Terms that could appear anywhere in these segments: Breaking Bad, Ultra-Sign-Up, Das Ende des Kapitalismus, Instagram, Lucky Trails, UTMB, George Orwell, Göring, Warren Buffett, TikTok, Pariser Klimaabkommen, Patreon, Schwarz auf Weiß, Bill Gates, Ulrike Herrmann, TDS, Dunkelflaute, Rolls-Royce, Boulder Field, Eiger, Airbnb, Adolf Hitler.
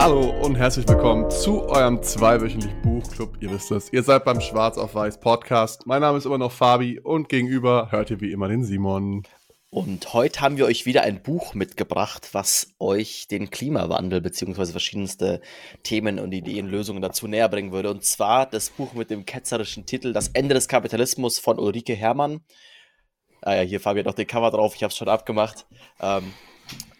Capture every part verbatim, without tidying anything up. Hallo und herzlich willkommen zu eurem zweiwöchentlichen Buchclub. Ihr wisst es, ihr seid beim Schwarz auf Weiß Podcast. Mein Name ist immer noch Fabi und gegenüber hört ihr wie immer den Simon. Und heute haben wir euch wieder ein Buch mitgebracht, was euch den Klimawandel bzw. verschiedenste Themen und Ideen, Lösungen dazu näher bringen würde. Und zwar das Buch mit dem ketzerischen Titel Das Ende des Kapitalismus von Ulrike Herrmann. Ah ja, hier Fabi hat noch den Cover drauf, ich habe es schon abgemacht. Ähm,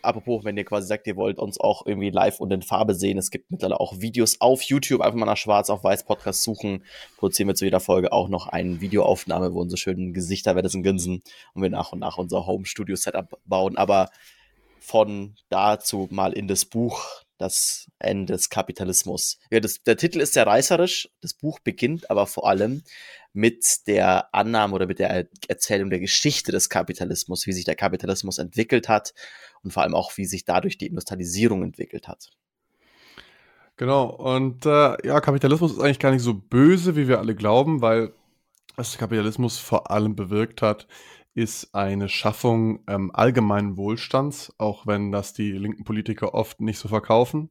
apropos, wenn ihr quasi sagt, ihr wollt uns auch irgendwie live und in Farbe sehen, es gibt mittlerweile auch Videos auf YouTube, einfach mal nach Schwarz auf Weiß Podcast suchen, produzieren wir zu jeder Folge auch noch eine Videoaufnahme, wo unsere schönen Gesichter werden grinsen und wir nach und nach unser Home-Studio-Setup bauen, aber von dazu mal in das Buch Das Ende des Kapitalismus. Ja, das, der Titel ist sehr reißerisch, das Buch beginnt aber vor allem mit der Annahme oder mit der Erzählung der Geschichte des Kapitalismus, wie sich der Kapitalismus entwickelt hat und vor allem auch, wie sich dadurch die Industrialisierung entwickelt hat. Genau, und äh, ja, Kapitalismus ist eigentlich gar nicht so böse, wie wir alle glauben, weil was der Kapitalismus vor allem bewirkt hat, ist eine Schaffung ähm, allgemeinen Wohlstands, auch wenn das die linken Politiker oft nicht so verkaufen.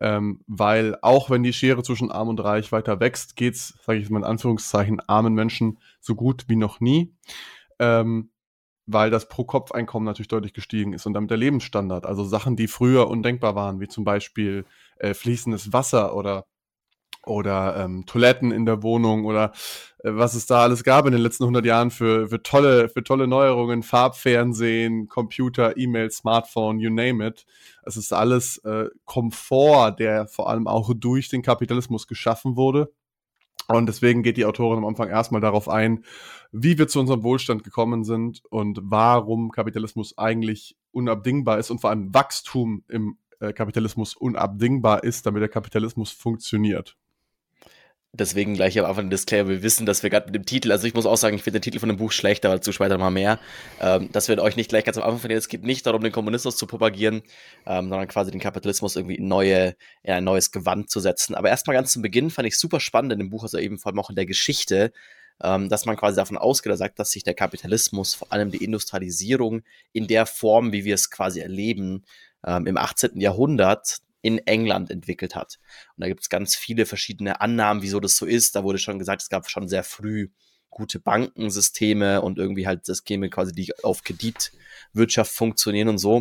Ähm, weil auch wenn die Schere zwischen Arm und Reich weiter wächst, geht es, sage ich mal in Anführungszeichen, armen Menschen so gut wie noch nie, ähm, weil das Pro-Kopf-Einkommen natürlich deutlich gestiegen ist und damit der Lebensstandard, also Sachen, die früher undenkbar waren, wie zum Beispiel äh, fließendes Wasser oder, oder ähm, Toiletten in der Wohnung oder äh, was es da alles gab in den letzten hundert Jahren für, für, tolle, für tolle Neuerungen, Farbfernsehen, Computer, E-Mail, Smartphone, you name it. Es ist alles äh, Komfort, der vor allem auch durch den Kapitalismus geschaffen wurde. Und deswegen geht die Autorin am Anfang erstmal darauf ein, wie wir zu unserem Wohlstand gekommen sind und warum Kapitalismus eigentlich unabdingbar ist und vor allem Wachstum im äh, Kapitalismus unabdingbar ist, damit der Kapitalismus funktioniert. Deswegen gleich am Anfang ein Disclaimer, wir wissen, dass wir gerade mit dem Titel, also ich muss auch sagen, ich finde den Titel von dem Buch schlecht, aber dazu später mal mehr, ähm, dass wir euch nicht gleich ganz am Anfang verlieren. Es geht nicht darum, den Kommunismus zu propagieren, ähm, sondern quasi den Kapitalismus irgendwie in, neue, in ein neues Gewand zu setzen. Aber erstmal ganz zum Beginn fand ich super spannend in dem Buch, also eben vor allem auch in der Geschichte, ähm, dass man quasi davon ausgeht, oder sagt, dass sich der Kapitalismus, vor allem die Industrialisierung in der Form, wie wir es quasi erleben, ähm, im achtzehnten Jahrhundert, in England entwickelt hat. Und da gibt es ganz viele verschiedene Annahmen, wieso das so ist. Da wurde schon gesagt, es gab schon sehr früh gute Bankensysteme und irgendwie halt Systeme quasi, die auf Kreditwirtschaft funktionieren und so.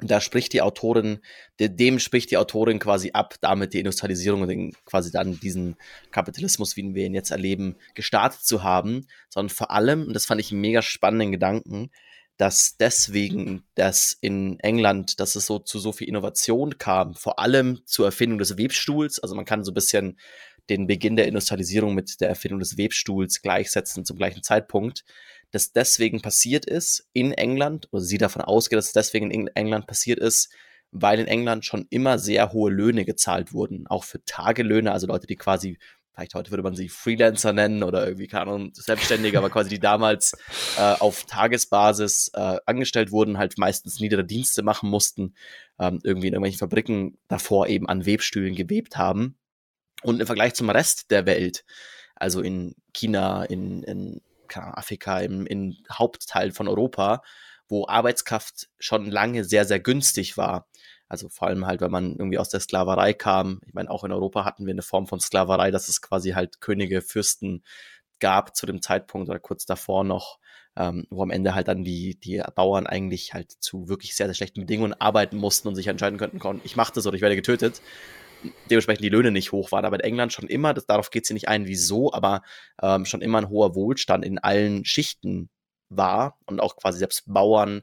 Und da spricht die Autorin, dem spricht die Autorin quasi ab, damit die Industrialisierung und quasi dann diesen Kapitalismus, wie wir ihn jetzt erleben, gestartet zu haben, sondern vor allem, und das fand ich einen mega spannenden Gedanken, dass deswegen, dass in England, dass es so zu so viel Innovation kam, vor allem zur Erfindung des Webstuhls, also man kann so ein bisschen den Beginn der Industrialisierung mit der Erfindung des Webstuhls gleichsetzen zum gleichen Zeitpunkt, dass deswegen passiert ist in England, oder sie davon ausgeht, dass es deswegen in England passiert ist, weil in England schon immer sehr hohe Löhne gezahlt wurden, auch für Tagelöhne, also Leute, die quasi, vielleicht heute würde man sie Freelancer nennen oder irgendwie, keine Ahnung, Selbstständige, aber quasi die damals äh, auf Tagesbasis äh, angestellt wurden, halt meistens niedere Dienste machen mussten, ähm, irgendwie in irgendwelchen Fabriken davor eben an Webstühlen gewebt haben. Und im Vergleich zum Rest der Welt, also in China, in, in keine Ahnung, Afrika, im in Hauptteil von Europa, wo Arbeitskraft schon lange sehr, sehr günstig war, also vor allem halt, wenn man irgendwie aus der Sklaverei kam. Ich meine, auch in Europa hatten wir eine Form von Sklaverei, dass es quasi halt Könige, Fürsten gab zu dem Zeitpunkt oder kurz davor noch, ähm, wo am Ende halt dann die, die Bauern eigentlich halt zu wirklich sehr, sehr schlechten Bedingungen arbeiten mussten und sich entscheiden könnten, ich mache das oder ich werde getötet. Dementsprechend die Löhne nicht hoch waren, aber in England schon immer, das, darauf geht es ja nicht ein, wieso, aber ähm, schon immer ein hoher Wohlstand in allen Schichten war und auch quasi selbst Bauern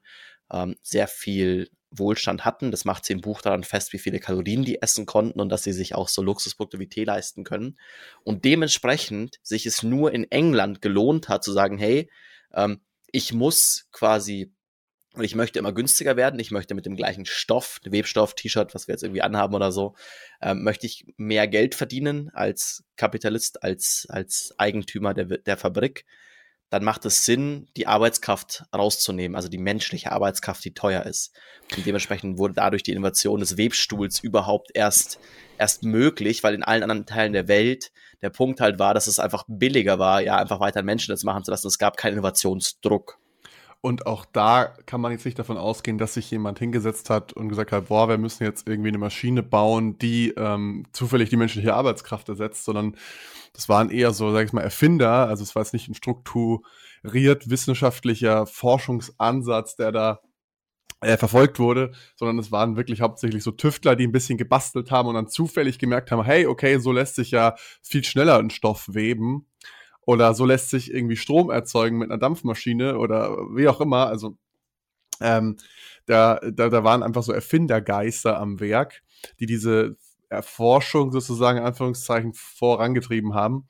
ähm, sehr viel Wohlstand hatten. Das macht sie im Buch daran fest, wie viele Kalorien die essen konnten und dass sie sich auch so Luxusprodukte wie Tee leisten können. Und dementsprechend sich es nur in England gelohnt hat, zu sagen, hey, ähm, ich muss quasi, ich möchte immer günstiger werden, ich möchte mit dem gleichen Stoff, Webstoff, T-Shirt, was wir jetzt irgendwie anhaben oder so, ähm, möchte ich mehr Geld verdienen als Kapitalist, als, als Eigentümer der, der Fabrik. Dann macht es Sinn, die Arbeitskraft rauszunehmen, also die menschliche Arbeitskraft, die teuer ist. Und dementsprechend wurde dadurch die Innovation des Webstuhls überhaupt erst, erst möglich, weil in allen anderen Teilen der Welt der Punkt halt war, dass es einfach billiger war, ja, einfach weiter Menschen das machen zu lassen. Es gab keinen Innovationsdruck. Und auch da kann man jetzt nicht davon ausgehen, dass sich jemand hingesetzt hat und gesagt hat, boah, wir müssen jetzt irgendwie eine Maschine bauen, die ähm, zufällig die menschliche Arbeitskraft ersetzt, sondern das waren eher so, sag ich mal, Erfinder. Also es war jetzt nicht ein strukturiert wissenschaftlicher Forschungsansatz, der da äh, verfolgt wurde, sondern es waren wirklich hauptsächlich so Tüftler, die ein bisschen gebastelt haben und dann zufällig gemerkt haben, hey, okay, so lässt sich ja viel schneller ein Stoff weben. Oder so lässt sich irgendwie Strom erzeugen mit einer Dampfmaschine oder wie auch immer. Also ähm, da, da, da waren einfach so Erfindergeister am Werk, die diese Erforschung sozusagen in Anführungszeichen vorangetrieben haben.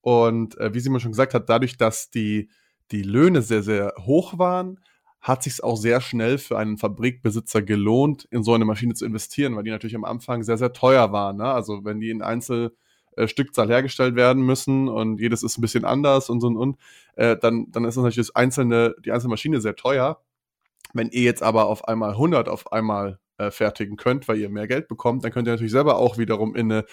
Und äh, wie Simon schon gesagt hat, dadurch, dass die, die Löhne sehr, sehr hoch waren, hat sich es auch sehr schnell für einen Fabrikbesitzer gelohnt, in so eine Maschine zu investieren, weil die natürlich am Anfang sehr, sehr teuer waren. Ne? Also wenn die in Einzel... Stückzahl hergestellt werden müssen und jedes ist ein bisschen anders und so und und, äh, dann, dann ist natürlich das einzelne, die einzelne Maschine sehr teuer. Wenn ihr jetzt aber auf einmal hundert auf einmal äh, fertigen könnt, weil ihr mehr Geld bekommt, dann könnt ihr natürlich selber auch wiederum in eine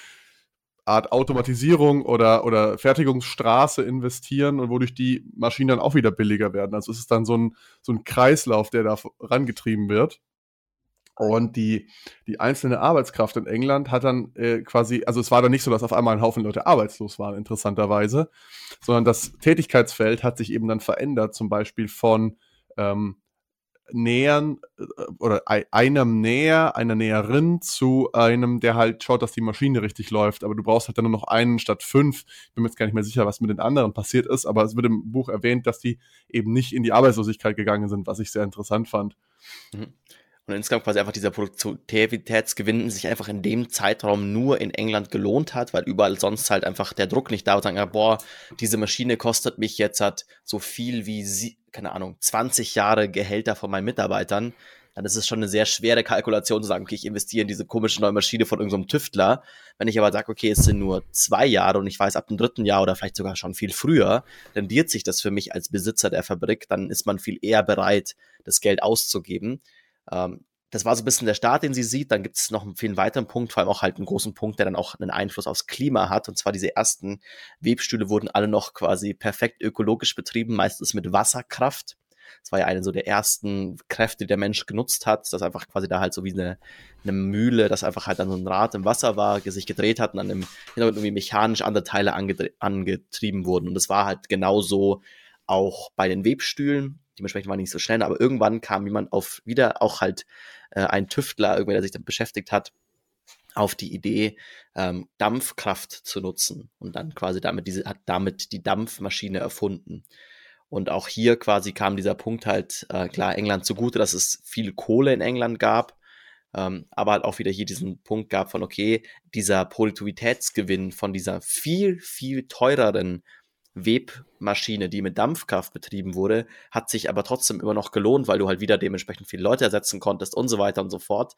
Art Automatisierung oder, oder Fertigungsstraße investieren und wodurch die Maschinen dann auch wieder billiger werden. Also es ist dann so ein, so ein Kreislauf, der da rangetrieben wird. Und die, die einzelne Arbeitskraft in England hat dann äh, quasi, also es war dann nicht so, dass auf einmal ein Haufen Leute arbeitslos waren, interessanterweise, sondern das Tätigkeitsfeld hat sich eben dann verändert, zum Beispiel von ähm, Nähern oder einem Näher, einer Näherin zu einem, der halt schaut, dass die Maschine richtig läuft, aber du brauchst halt dann nur noch einen statt fünf. Ich bin mir jetzt gar nicht mehr sicher, was mit den anderen passiert ist, aber es wird im Buch erwähnt, dass die eben nicht in die Arbeitslosigkeit gegangen sind, was ich sehr interessant fand. Mhm. Und insgesamt quasi einfach dieser Produktivitätsgewinn sich einfach in dem Zeitraum nur in England gelohnt hat, weil überall sonst halt einfach der Druck nicht da war, sagen, boah, diese Maschine kostet mich jetzt halt so viel wie, sie, keine Ahnung, zwanzig Jahre Gehälter von meinen Mitarbeitern. Dann ist es schon eine sehr schwere Kalkulation zu sagen, okay, ich investiere in diese komische neue Maschine von irgendeinem Tüftler. Wenn ich aber sage, okay, es sind nur zwei Jahre und ich weiß, ab dem dritten Jahr oder vielleicht sogar schon viel früher, rendiert sich das für mich als Besitzer der Fabrik, dann ist man viel eher bereit, das Geld auszugeben. Das war so ein bisschen der Start, den sie sieht. Dann gibt es noch einen vielen weiteren Punkt, vor allem auch halt einen großen Punkt, der dann auch einen Einfluss aufs Klima hat. Und zwar diese ersten Webstühle wurden alle noch quasi perfekt ökologisch betrieben, meistens mit Wasserkraft. Das war ja eine so der ersten Kräfte, die der Mensch genutzt hat, dass einfach quasi da halt so wie eine, eine Mühle, dass einfach halt dann so ein Rad im Wasser war, sich gedreht hat und dann im Hintergrund irgendwie mechanisch andere Teile angedre- angetrieben wurden. Und das war halt genauso auch bei den Webstühlen. Dementsprechend war nicht so schnell, aber irgendwann kam jemand auf wieder auch halt äh, ein Tüftler, irgendwer, der sich damit beschäftigt hat, auf die Idee, ähm, Dampfkraft zu nutzen und dann quasi damit diese hat damit die Dampfmaschine erfunden. Und auch hier quasi kam dieser Punkt halt, äh, klar, England zugute, dass es viel Kohle in England gab, ähm, aber halt auch wieder hier diesen Punkt gab von, okay, dieser Produktivitätsgewinn von dieser viel, viel teureren Webmaschine, die mit Dampfkraft betrieben wurde, hat sich aber trotzdem immer noch gelohnt, weil du halt wieder dementsprechend viele Leute ersetzen konntest und so weiter und so fort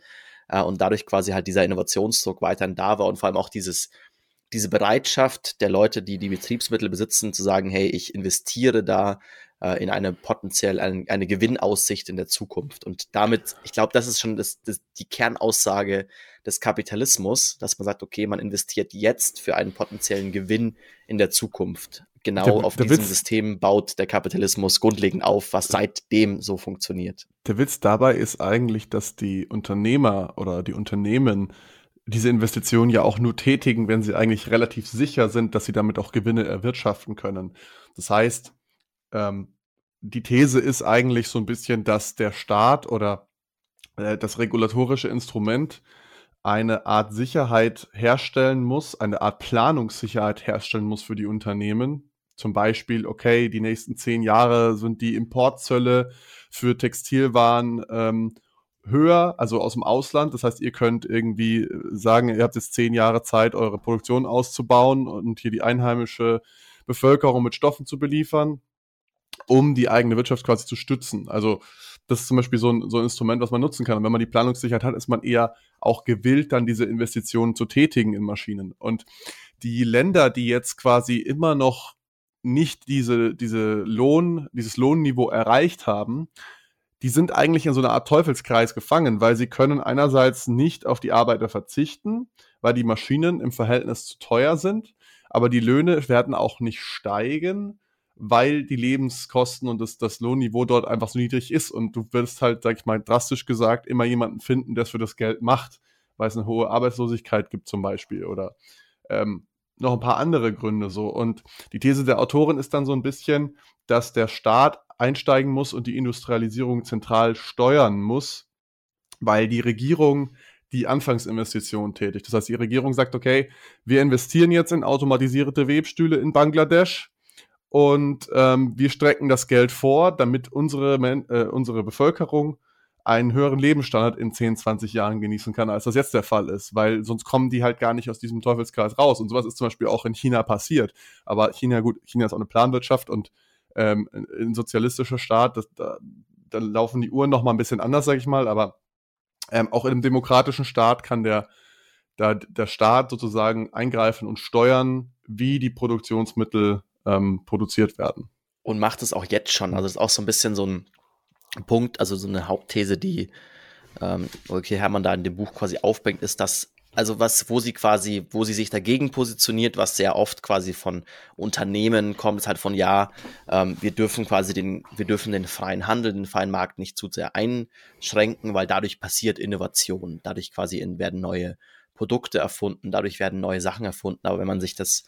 und dadurch quasi halt dieser Innovationsdruck weiterhin da war und vor allem auch dieses, diese Bereitschaft der Leute, die die Betriebsmittel besitzen, zu sagen, hey, ich investiere da in eine potenziell eine, eine Gewinnaussicht in der Zukunft und damit, ich glaube, das ist schon das, das, die Kernaussage des Kapitalismus, dass man sagt, okay, man investiert jetzt für einen potenziellen Gewinn in der Zukunft. Genau der, auf der diesem Witz, System baut der Kapitalismus grundlegend auf, was seitdem so funktioniert. Der Witz dabei ist eigentlich, dass die Unternehmer oder die Unternehmen diese Investitionen ja auch nur tätigen, wenn sie eigentlich relativ sicher sind, dass sie damit auch Gewinne erwirtschaften können. Das heißt, ähm, die These ist eigentlich so ein bisschen, dass der Staat oder äh, das regulatorische Instrument eine Art Sicherheit herstellen muss, eine Art Planungssicherheit herstellen muss für die Unternehmen. Zum Beispiel, okay, die nächsten zehn Jahre sind die Importzölle für Textilwaren ähm, höher, also aus dem Ausland. Das heißt, ihr könnt irgendwie sagen, ihr habt jetzt zehn Jahre Zeit, eure Produktion auszubauen und hier die einheimische Bevölkerung mit Stoffen zu beliefern, um die eigene Wirtschaft quasi zu stützen. Also das ist zum Beispiel so ein, so ein Instrument, was man nutzen kann. Und wenn man die Planungssicherheit hat, ist man eher auch gewillt, dann diese Investitionen zu tätigen in Maschinen. Und die Länder, die jetzt quasi immer noch nicht diese, diese Lohn, dieses Lohnniveau erreicht haben, die sind eigentlich in so einer Art Teufelskreis gefangen, weil sie können einerseits nicht auf die Arbeiter verzichten, weil die Maschinen im Verhältnis zu teuer sind, aber die Löhne werden auch nicht steigen, weil die Lebenskosten und das, das Lohnniveau dort einfach so niedrig ist. Und du wirst halt, sag ich mal, drastisch gesagt, immer jemanden finden, der es für das Geld macht, weil es eine hohe Arbeitslosigkeit gibt zum Beispiel oder ähm, noch ein paar andere Gründe so. Und die These der Autorin ist dann so ein bisschen, dass der Staat einsteigen muss und die Industrialisierung zentral steuern muss, weil die Regierung die Anfangsinvestitionen tätigt. Das heißt, die Regierung sagt, okay, wir investieren jetzt in automatisierte Webstühle in Bangladesch und ähm, wir strecken das Geld vor, damit unsere, äh, unsere Bevölkerung einen höheren Lebensstandard in zehn, zwanzig Jahren genießen kann, als das jetzt der Fall ist, weil sonst kommen die halt gar nicht aus diesem Teufelskreis raus. Und sowas ist zum Beispiel auch in China passiert. Aber China, gut, China ist auch eine Planwirtschaft und ähm, ein sozialistischer Staat, das, da, da laufen die Uhren nochmal ein bisschen anders, sag ich mal, aber Ähm, auch in einem demokratischen Staat kann der, der, der Staat sozusagen eingreifen und steuern, wie die Produktionsmittel ähm, produziert werden. Und macht es auch jetzt schon. Also das ist auch so ein bisschen so ein Punkt, also so eine Hauptthese, die ähm, Ulrike Herrmann da in dem Buch quasi aufbringt, ist, dass, also was, wo sie quasi, wo sie sich dagegen positioniert, was sehr oft quasi von Unternehmen kommt, ist halt von ja, ähm, wir dürfen quasi den, wir dürfen den freien Handel, den freien Markt nicht zu sehr einschränken, weil dadurch passiert Innovation, dadurch quasi werden neue Produkte erfunden, dadurch werden neue Sachen erfunden. Aber wenn man sich das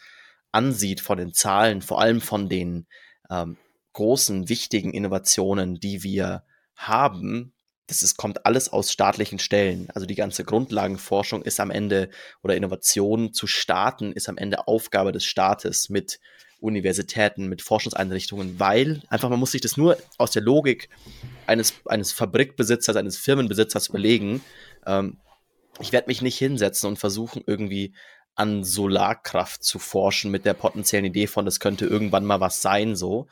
ansieht von den Zahlen, vor allem von den ähm, großen, wichtigen Innovationen, die wir haben, das ist, kommt alles aus staatlichen Stellen. Also die ganze Grundlagenforschung ist am Ende, oder Innovationen zu starten, ist am Ende Aufgabe des Staates mit Universitäten, mit Forschungseinrichtungen, weil einfach man muss sich das nur aus der Logik eines, eines Fabrikbesitzers, eines Firmenbesitzers überlegen. Ähm, ich werde mich nicht hinsetzen und versuchen, irgendwie an Solarkraft zu forschen mit der potenziellen Idee von, das könnte irgendwann mal was sein, so.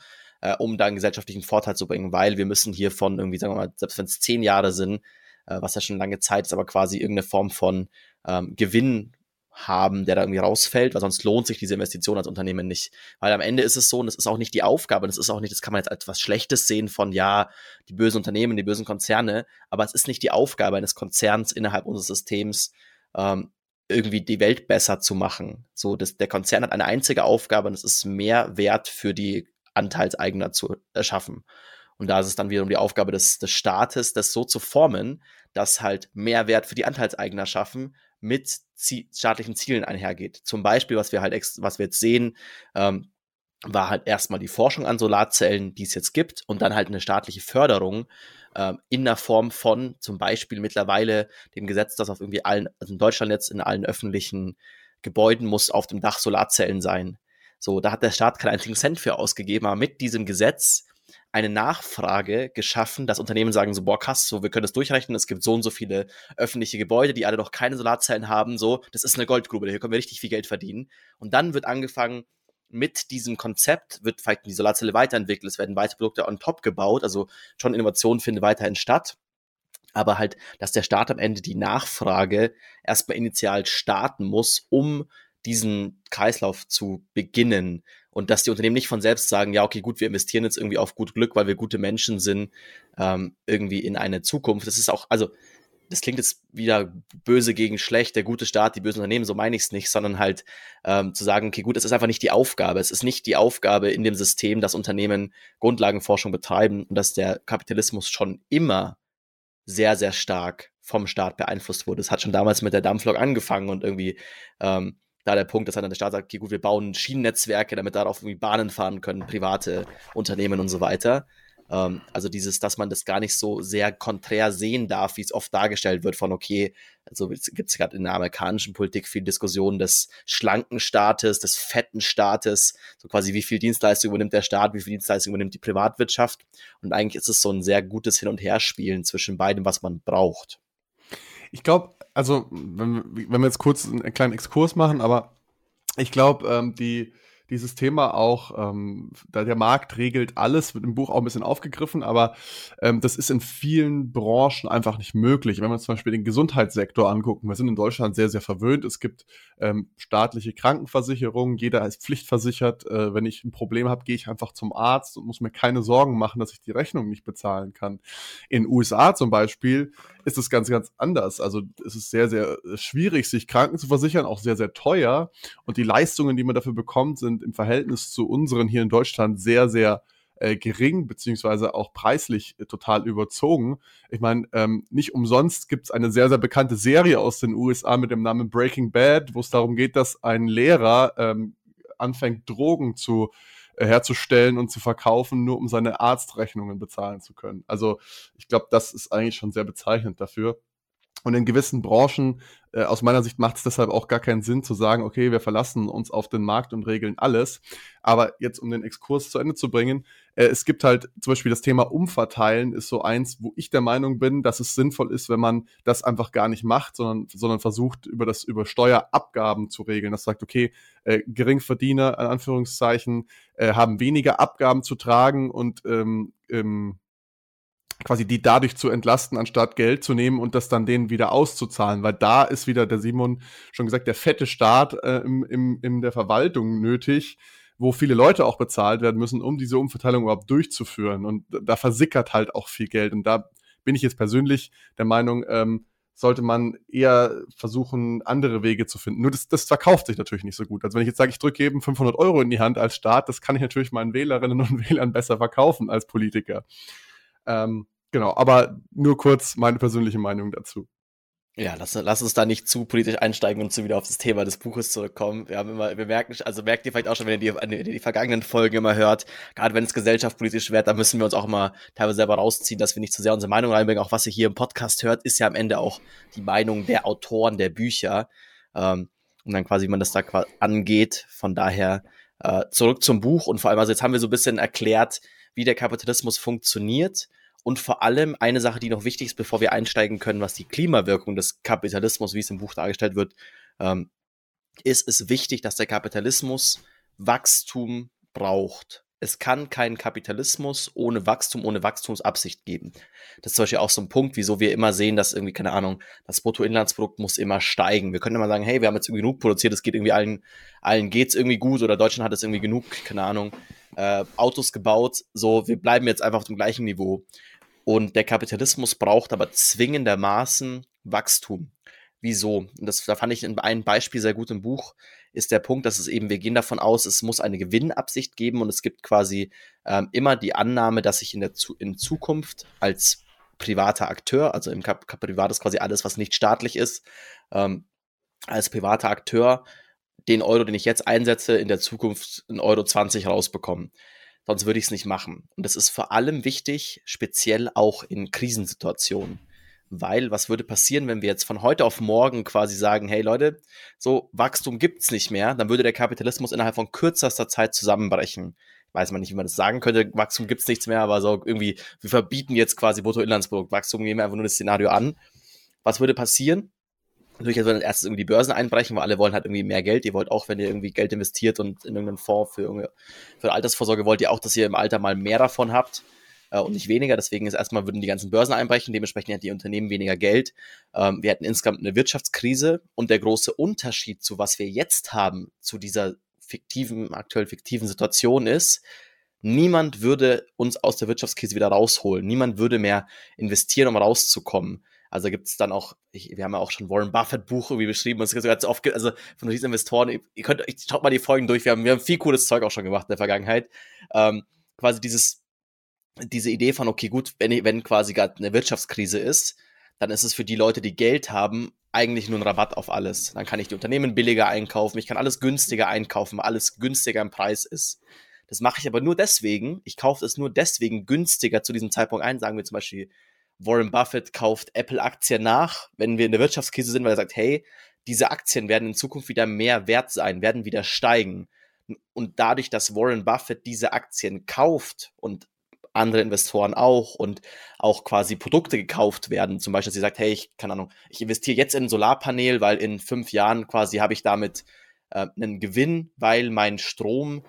Um da einen gesellschaftlichen Vorteil zu bringen, weil wir müssen hier von irgendwie, sagen wir mal, selbst wenn es zehn Jahre sind, was ja schon lange Zeit ist, aber quasi irgendeine Form von ähm, Gewinn haben, der da irgendwie rausfällt, weil sonst lohnt sich diese Investition als Unternehmen nicht. Weil am Ende ist es so, und das ist auch nicht die Aufgabe, das ist auch nicht, das kann man jetzt als was Schlechtes sehen von, ja, die bösen Unternehmen, die bösen Konzerne, aber es ist nicht die Aufgabe eines Konzerns innerhalb unseres Systems, ähm, irgendwie die Welt besser zu machen. So, das, der Konzern hat eine einzige Aufgabe und es ist mehr Wert für die Anteilseigner zu erschaffen. Und da ist es dann wiederum die Aufgabe des, des Staates, das so zu formen, dass halt Mehrwert für die Anteilseigner schaffen mit Ziel, staatlichen Zielen einhergeht. Zum Beispiel, was wir halt, ex- was wir jetzt sehen, ähm, war halt erstmal die Forschung an Solarzellen, die es jetzt gibt, und dann halt eine staatliche Förderung äh, in der Form von zum Beispiel mittlerweile dem Gesetz, dass auf irgendwie allen, also in Deutschland jetzt in allen öffentlichen Gebäuden muss auf dem Dach Solarzellen sein. So, da hat der Staat keinen einzigen Cent für ausgegeben, aber mit diesem Gesetz eine Nachfrage geschaffen, dass Unternehmen sagen so, boah, krass, so, wir können das durchrechnen, es gibt so und so viele öffentliche Gebäude, die alle noch keine Solarzellen haben, so, das ist eine Goldgrube, hier können wir richtig viel Geld verdienen. Und dann wird angefangen, mit diesem Konzept wird vielleicht die Solarzelle weiterentwickelt, es werden weitere Produkte on top gebaut, also schon Innovationen finden weiterhin statt. Aber halt, dass der Staat am Ende die Nachfrage erstmal initial starten muss, um diesen Kreislauf zu beginnen, und dass die Unternehmen nicht von selbst sagen, ja, okay, gut, wir investieren jetzt irgendwie auf gut Glück, weil wir gute Menschen sind, ähm, irgendwie in eine Zukunft. Das ist auch, also das klingt jetzt wieder böse gegen schlecht, der gute Staat, die bösen Unternehmen, so meine ich es nicht, sondern halt ähm, zu sagen, okay, gut, es ist einfach nicht die Aufgabe. Es ist nicht die Aufgabe in dem System, dass Unternehmen Grundlagenforschung betreiben und dass der Kapitalismus schon immer sehr, sehr stark vom Staat beeinflusst wurde. Es hat schon damals mit der Dampflok angefangen und irgendwie ähm, da der Punkt, dass dann der Staat sagt, okay, gut, wir bauen Schienennetzwerke, damit darauf irgendwie Bahnen fahren können, private Unternehmen und so weiter. Ähm, also dieses, dass man das gar nicht so sehr konträr sehen darf, wie es oft dargestellt wird von, okay, also gibt es gerade in der amerikanischen Politik viel Diskussion des schlanken Staates, des fetten Staates, so quasi wie viel Dienstleistung übernimmt der Staat, wie viel Dienstleistung übernimmt die Privatwirtschaft. Und eigentlich ist es so ein sehr gutes Hin- und Herspielen zwischen beidem, was man braucht. Ich glaube, also wenn wir, wenn wir jetzt kurz einen kleinen Exkurs machen, aber ich glaube, ähm, die, dieses Thema auch, ähm, da der Markt regelt alles, wird im Buch auch ein bisschen aufgegriffen, aber ähm, das ist in vielen Branchen einfach nicht möglich. Wenn wir uns zum Beispiel den Gesundheitssektor angucken, wir sind in Deutschland sehr, sehr verwöhnt, es gibt ähm, staatliche Krankenversicherungen, jeder ist pflichtversichert, äh, wenn ich ein Problem habe, gehe ich einfach zum Arzt und muss mir keine Sorgen machen, dass ich die Rechnung nicht bezahlen kann. In den U S A zum Beispiel ist es ganz, ganz anders. Also es ist sehr, sehr schwierig, sich Kranken zu versichern, auch sehr, sehr teuer, und die Leistungen, die man dafür bekommt, sind sind im Verhältnis zu unseren hier in Deutschland sehr, sehr äh, gering, beziehungsweise auch preislich äh, total überzogen. Ich meine, ähm, nicht umsonst gibt es eine sehr, sehr bekannte Serie aus den U S A mit dem Namen Breaking Bad, wo es darum geht, dass ein Lehrer ähm, anfängt, Drogen zu äh, herzustellen und zu verkaufen, nur um seine Arztrechnungen bezahlen zu können. Also ich glaube, das ist eigentlich schon sehr bezeichnend dafür. Und in gewissen Branchen, äh, aus meiner Sicht, macht es deshalb auch gar keinen Sinn zu sagen, okay, wir verlassen uns auf den Markt und regeln alles. Aber jetzt, um den Exkurs zu Ende zu bringen, äh, es gibt halt zum Beispiel das Thema Umverteilen ist so eins, wo ich der Meinung bin, dass es sinnvoll ist, wenn man das einfach gar nicht macht, sondern, sondern versucht, über das über Steuerabgaben zu regeln. Das sagt, okay, äh, Geringverdiener, in Anführungszeichen, äh, haben weniger Abgaben zu tragen und ähm, ähm, quasi die dadurch zu entlasten, anstatt Geld zu nehmen und das dann denen wieder auszuzahlen. Weil da ist wieder, der Simon schon gesagt, der fette Staat äh, im, im, in der Verwaltung nötig, wo viele Leute auch bezahlt werden müssen, um diese Umverteilung überhaupt durchzuführen. Und da versickert halt auch viel Geld. Und da bin ich jetzt persönlich der Meinung, ähm, sollte man eher versuchen, andere Wege zu finden. Nur das, das verkauft sich natürlich nicht so gut. Also wenn ich jetzt sage, ich drücke jedem fünfhundert Euro in die Hand als Staat, das kann ich natürlich meinen Wählerinnen und Wählern besser verkaufen als Politiker. Ähm, genau, aber nur kurz meine persönliche Meinung dazu. Ja, lass, lass uns da nicht zu politisch einsteigen und zu wieder auf das Thema des Buches zurückkommen. Wir haben immer, wir merken, also merkt ihr vielleicht auch schon, wenn ihr die, die, die vergangenen Folgen immer hört, gerade wenn es gesellschaftspolitisch wird, dann müssen wir uns auch immer teilweise selber rausziehen, dass wir nicht zu sehr unsere Meinung reinbringen. Auch was ihr hier im Podcast hört, ist ja am Ende auch die Meinung der Autoren der Bücher. Ähm, und dann quasi, wie man das da angeht. Von daher äh, zurück zum Buch. Und vor allem, also jetzt haben wir so ein bisschen erklärt, wie der Kapitalismus funktioniert. Und vor allem eine Sache, die noch wichtig ist, bevor wir einsteigen können, was die Klimawirkung des Kapitalismus, wie es im Buch dargestellt wird, ähm, ist es wichtig, dass der Kapitalismus Wachstum braucht. Es kann keinen Kapitalismus ohne Wachstum, ohne Wachstumsabsicht geben. Das ist zum Beispiel auch so ein Punkt, wieso wir immer sehen, dass irgendwie, keine Ahnung, das Bruttoinlandsprodukt muss immer steigen. Wir können immer sagen, hey, wir haben jetzt irgendwie genug produziert, es geht irgendwie allen, allen geht's irgendwie gut oder Deutschland hat jetzt irgendwie genug, keine Ahnung, äh, Autos gebaut. So, wir bleiben jetzt einfach auf dem gleichen Niveau. Und der Kapitalismus braucht aber zwingendermaßen Wachstum. Wieso? Und das, da fand ich in einem Beispiel sehr gut im Buch, ist der Punkt, dass es eben, wir gehen davon aus, es muss eine Gewinnabsicht geben und es gibt quasi ähm, immer die Annahme, dass ich in der in Zukunft als privater Akteur, also im Kap- Privat ist quasi alles, was nicht staatlich ist, ähm, als privater Akteur den Euro, den ich jetzt einsetze, in der Zukunft einen Euro zwanzig rausbekomme. Sonst würde ich es nicht machen. Und das ist vor allem wichtig, speziell auch in Krisensituationen. Weil, was würde passieren, wenn wir jetzt von heute auf morgen quasi sagen, hey Leute, so Wachstum gibt's nicht mehr, dann würde der Kapitalismus innerhalb von kürzester Zeit zusammenbrechen. Weiß man nicht, wie man das sagen könnte, Wachstum gibt's nichts mehr, aber so irgendwie, wir verbieten jetzt quasi Bruttoinlandsprodukt. Wachstum, nehmen wir einfach nur das Szenario an. Was würde passieren? Natürlich würden als erstes irgendwie die Börsen einbrechen, weil alle wollen halt irgendwie mehr Geld. Ihr wollt auch, wenn ihr irgendwie Geld investiert und in irgendeinen Fonds für, für Altersvorsorge, wollt ihr auch, dass ihr im Alter mal mehr davon habt äh, und nicht weniger. Deswegen ist erstmal, würden die ganzen Börsen einbrechen. Dementsprechend hätten die Unternehmen weniger Geld. Ähm, wir hätten insgesamt eine Wirtschaftskrise. Und der große Unterschied zu, was wir jetzt haben, zu dieser fiktiven, aktuell fiktiven Situation ist, niemand würde uns aus der Wirtschaftskrise wieder rausholen. Niemand würde mehr investieren, um rauszukommen. Also gibt es dann auch, ich, wir haben ja auch schon Warren Buffett Buch irgendwie beschrieben, und es gibt sogar so oft, also von diesen Investoren, ihr könnt, schaut mal die Folgen durch, wir haben, wir haben viel cooles Zeug auch schon gemacht in der Vergangenheit, ähm, quasi dieses, diese Idee von, okay gut, wenn, wenn quasi gerade eine Wirtschaftskrise ist, dann ist es für die Leute, die Geld haben, eigentlich nur ein Rabatt auf alles. Dann kann ich die Unternehmen billiger einkaufen, ich kann alles günstiger einkaufen, weil alles günstiger im Preis ist. Das mache ich aber nur deswegen, ich kaufe es nur deswegen günstiger zu diesem Zeitpunkt ein, sagen wir zum Beispiel, Warren Buffett kauft Apple-Aktien nach, wenn wir in der Wirtschaftskrise sind, weil er sagt, hey, diese Aktien werden in Zukunft wieder mehr wert sein, werden wieder steigen. Und dadurch, dass Warren Buffett diese Aktien kauft und andere Investoren auch und auch quasi Produkte gekauft werden, zum Beispiel, dass sie sagt, hey, ich, keine Ahnung, ich investiere jetzt in ein Solarpanel, weil in fünf Jahren quasi habe ich damit äh, einen Gewinn, weil mein Strom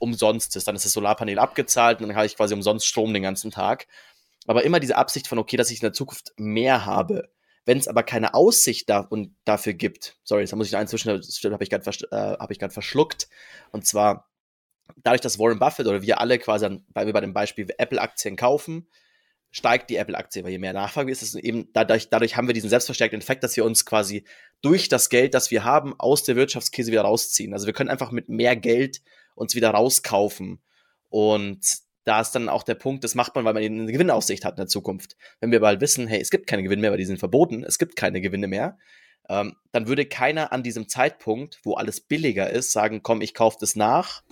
umsonst ist. Dann ist das Solarpanel abgezahlt und dann habe ich quasi umsonst Strom den ganzen Tag. Aber immer diese Absicht von, okay, dass ich in der Zukunft mehr habe. Wenn es aber keine Aussicht da und dafür gibt, sorry, da muss ich noch einen Zwischenstelle, habe ich gerade äh, hab ich gerade verschluckt. Und zwar dadurch, dass Warren Buffett oder wir alle quasi, weil wir bei dem Beispiel Apple-Aktien kaufen, steigt die Apple-Aktie, weil je mehr Nachfrage ist, ist eben dadurch, dadurch haben wir diesen selbstverstärkten Effekt, dass wir uns quasi durch das Geld, das wir haben, aus der Wirtschaftskrise wieder rausziehen. Also wir können einfach mit mehr Geld uns wieder rauskaufen. Und da ist dann auch der Punkt, das macht man, weil man eine Gewinnaussicht hat in der Zukunft. Wenn wir bald wissen, hey, es gibt keine Gewinne mehr, weil die sind verboten, es gibt keine Gewinne mehr, ähm, dann würde keiner an diesem Zeitpunkt, wo alles billiger ist, sagen, komm, ich kaufe das nach,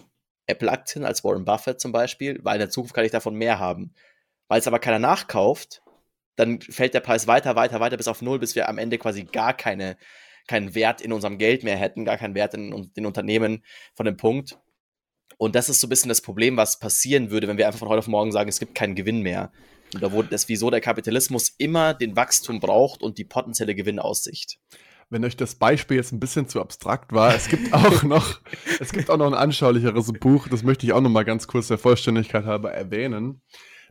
Apple-Aktien als Warren Buffett zum Beispiel, weil in der Zukunft kann ich davon mehr haben. Weil es aber keiner nachkauft, dann fällt der Preis weiter, weiter, weiter bis auf null, bis wir am Ende quasi gar keine, keinen Wert in unserem Geld mehr hätten, gar keinen Wert in den Unternehmen von dem Punkt. Und das ist so ein bisschen das Problem, was passieren würde, wenn wir einfach von heute auf morgen sagen, es gibt keinen Gewinn mehr. Oder wo das, wieso der Kapitalismus immer den Wachstum braucht und die potenzielle Gewinnaussicht. Wenn euch das Beispiel jetzt ein bisschen zu abstrakt war, es gibt auch noch, es gibt auch noch ein anschaulicheres Buch, das möchte ich auch noch mal ganz kurz der Vollständigkeit halber erwähnen.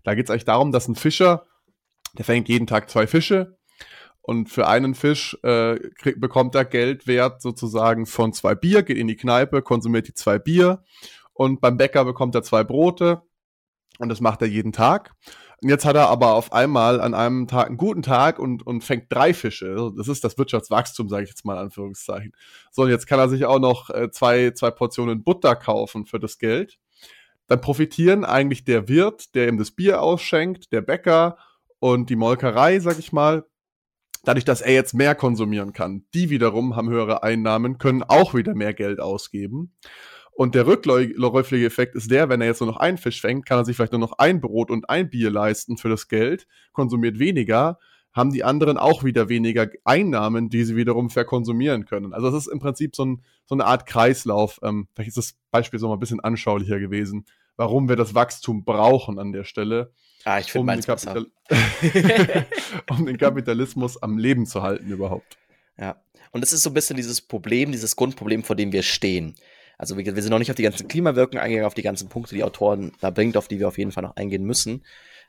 Da geht es eigentlich darum, dass ein Fischer, der fängt jeden Tag zwei Fische und für einen Fisch äh, krieg, bekommt er Geldwert sozusagen von zwei Bier, geht in die Kneipe, konsumiert die zwei Bier und beim Bäcker bekommt er zwei Brote und das macht er jeden Tag. Und jetzt hat er aber auf einmal an einem Tag einen guten Tag und, und fängt drei Fische. Das ist das Wirtschaftswachstum, sage ich jetzt mal in Anführungszeichen. So, und jetzt kann er sich auch noch äh, zwei, zwei Portionen Butter kaufen für das Geld. Dann profitieren eigentlich der Wirt, der ihm das Bier ausschenkt, der Bäcker und die Molkerei, sag ich mal, dadurch, dass er jetzt mehr konsumieren kann. Die wiederum haben höhere Einnahmen, können auch wieder mehr Geld ausgeben. Und der rückläufige Effekt ist der, wenn er jetzt nur noch einen Fisch fängt, kann er sich vielleicht nur noch ein Brot und ein Bier leisten für das Geld, konsumiert weniger, haben die anderen auch wieder weniger Einnahmen, die sie wiederum verkonsumieren können. Also das ist im Prinzip so, ein, so eine Art Kreislauf. Ähm, vielleicht ist das Beispiel so mal ein bisschen anschaulicher gewesen, warum wir das Wachstum brauchen an der Stelle, ah, ich um, den Kapital- um den Kapitalismus am Leben zu halten überhaupt. Ja, und das ist so ein bisschen dieses Problem, dieses Grundproblem, vor dem wir stehen. Also wir, wir sind noch nicht auf die ganzen Klimawirkungen eingegangen, auf die ganzen Punkte, die Autoren da bringt, auf die wir auf jeden Fall noch eingehen müssen.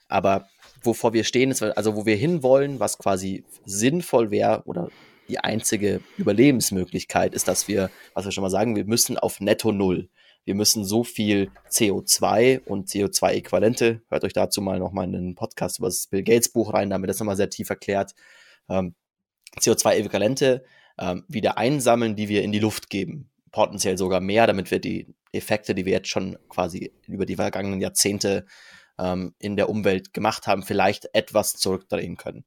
Aber wovor wir stehen, ist, also wo wir hinwollen, was quasi sinnvoll wäre oder die einzige Überlebensmöglichkeit ist, dass wir, was wir schon mal sagen, wir müssen auf Netto Null. Wir müssen so viel C O zwei und C O zwei Äquivalente, hört euch dazu mal nochmal einen Podcast über das Bill Gates Buch rein, damit das nochmal sehr tief erklärt, ähm, C O zwei Äquivalente ähm, wieder einsammeln, die wir in die Luft geben. Potenziell sogar mehr, damit wir die Effekte, die wir jetzt schon quasi über die vergangenen Jahrzehnte ähm, in der Umwelt gemacht haben, vielleicht etwas zurückdrehen können.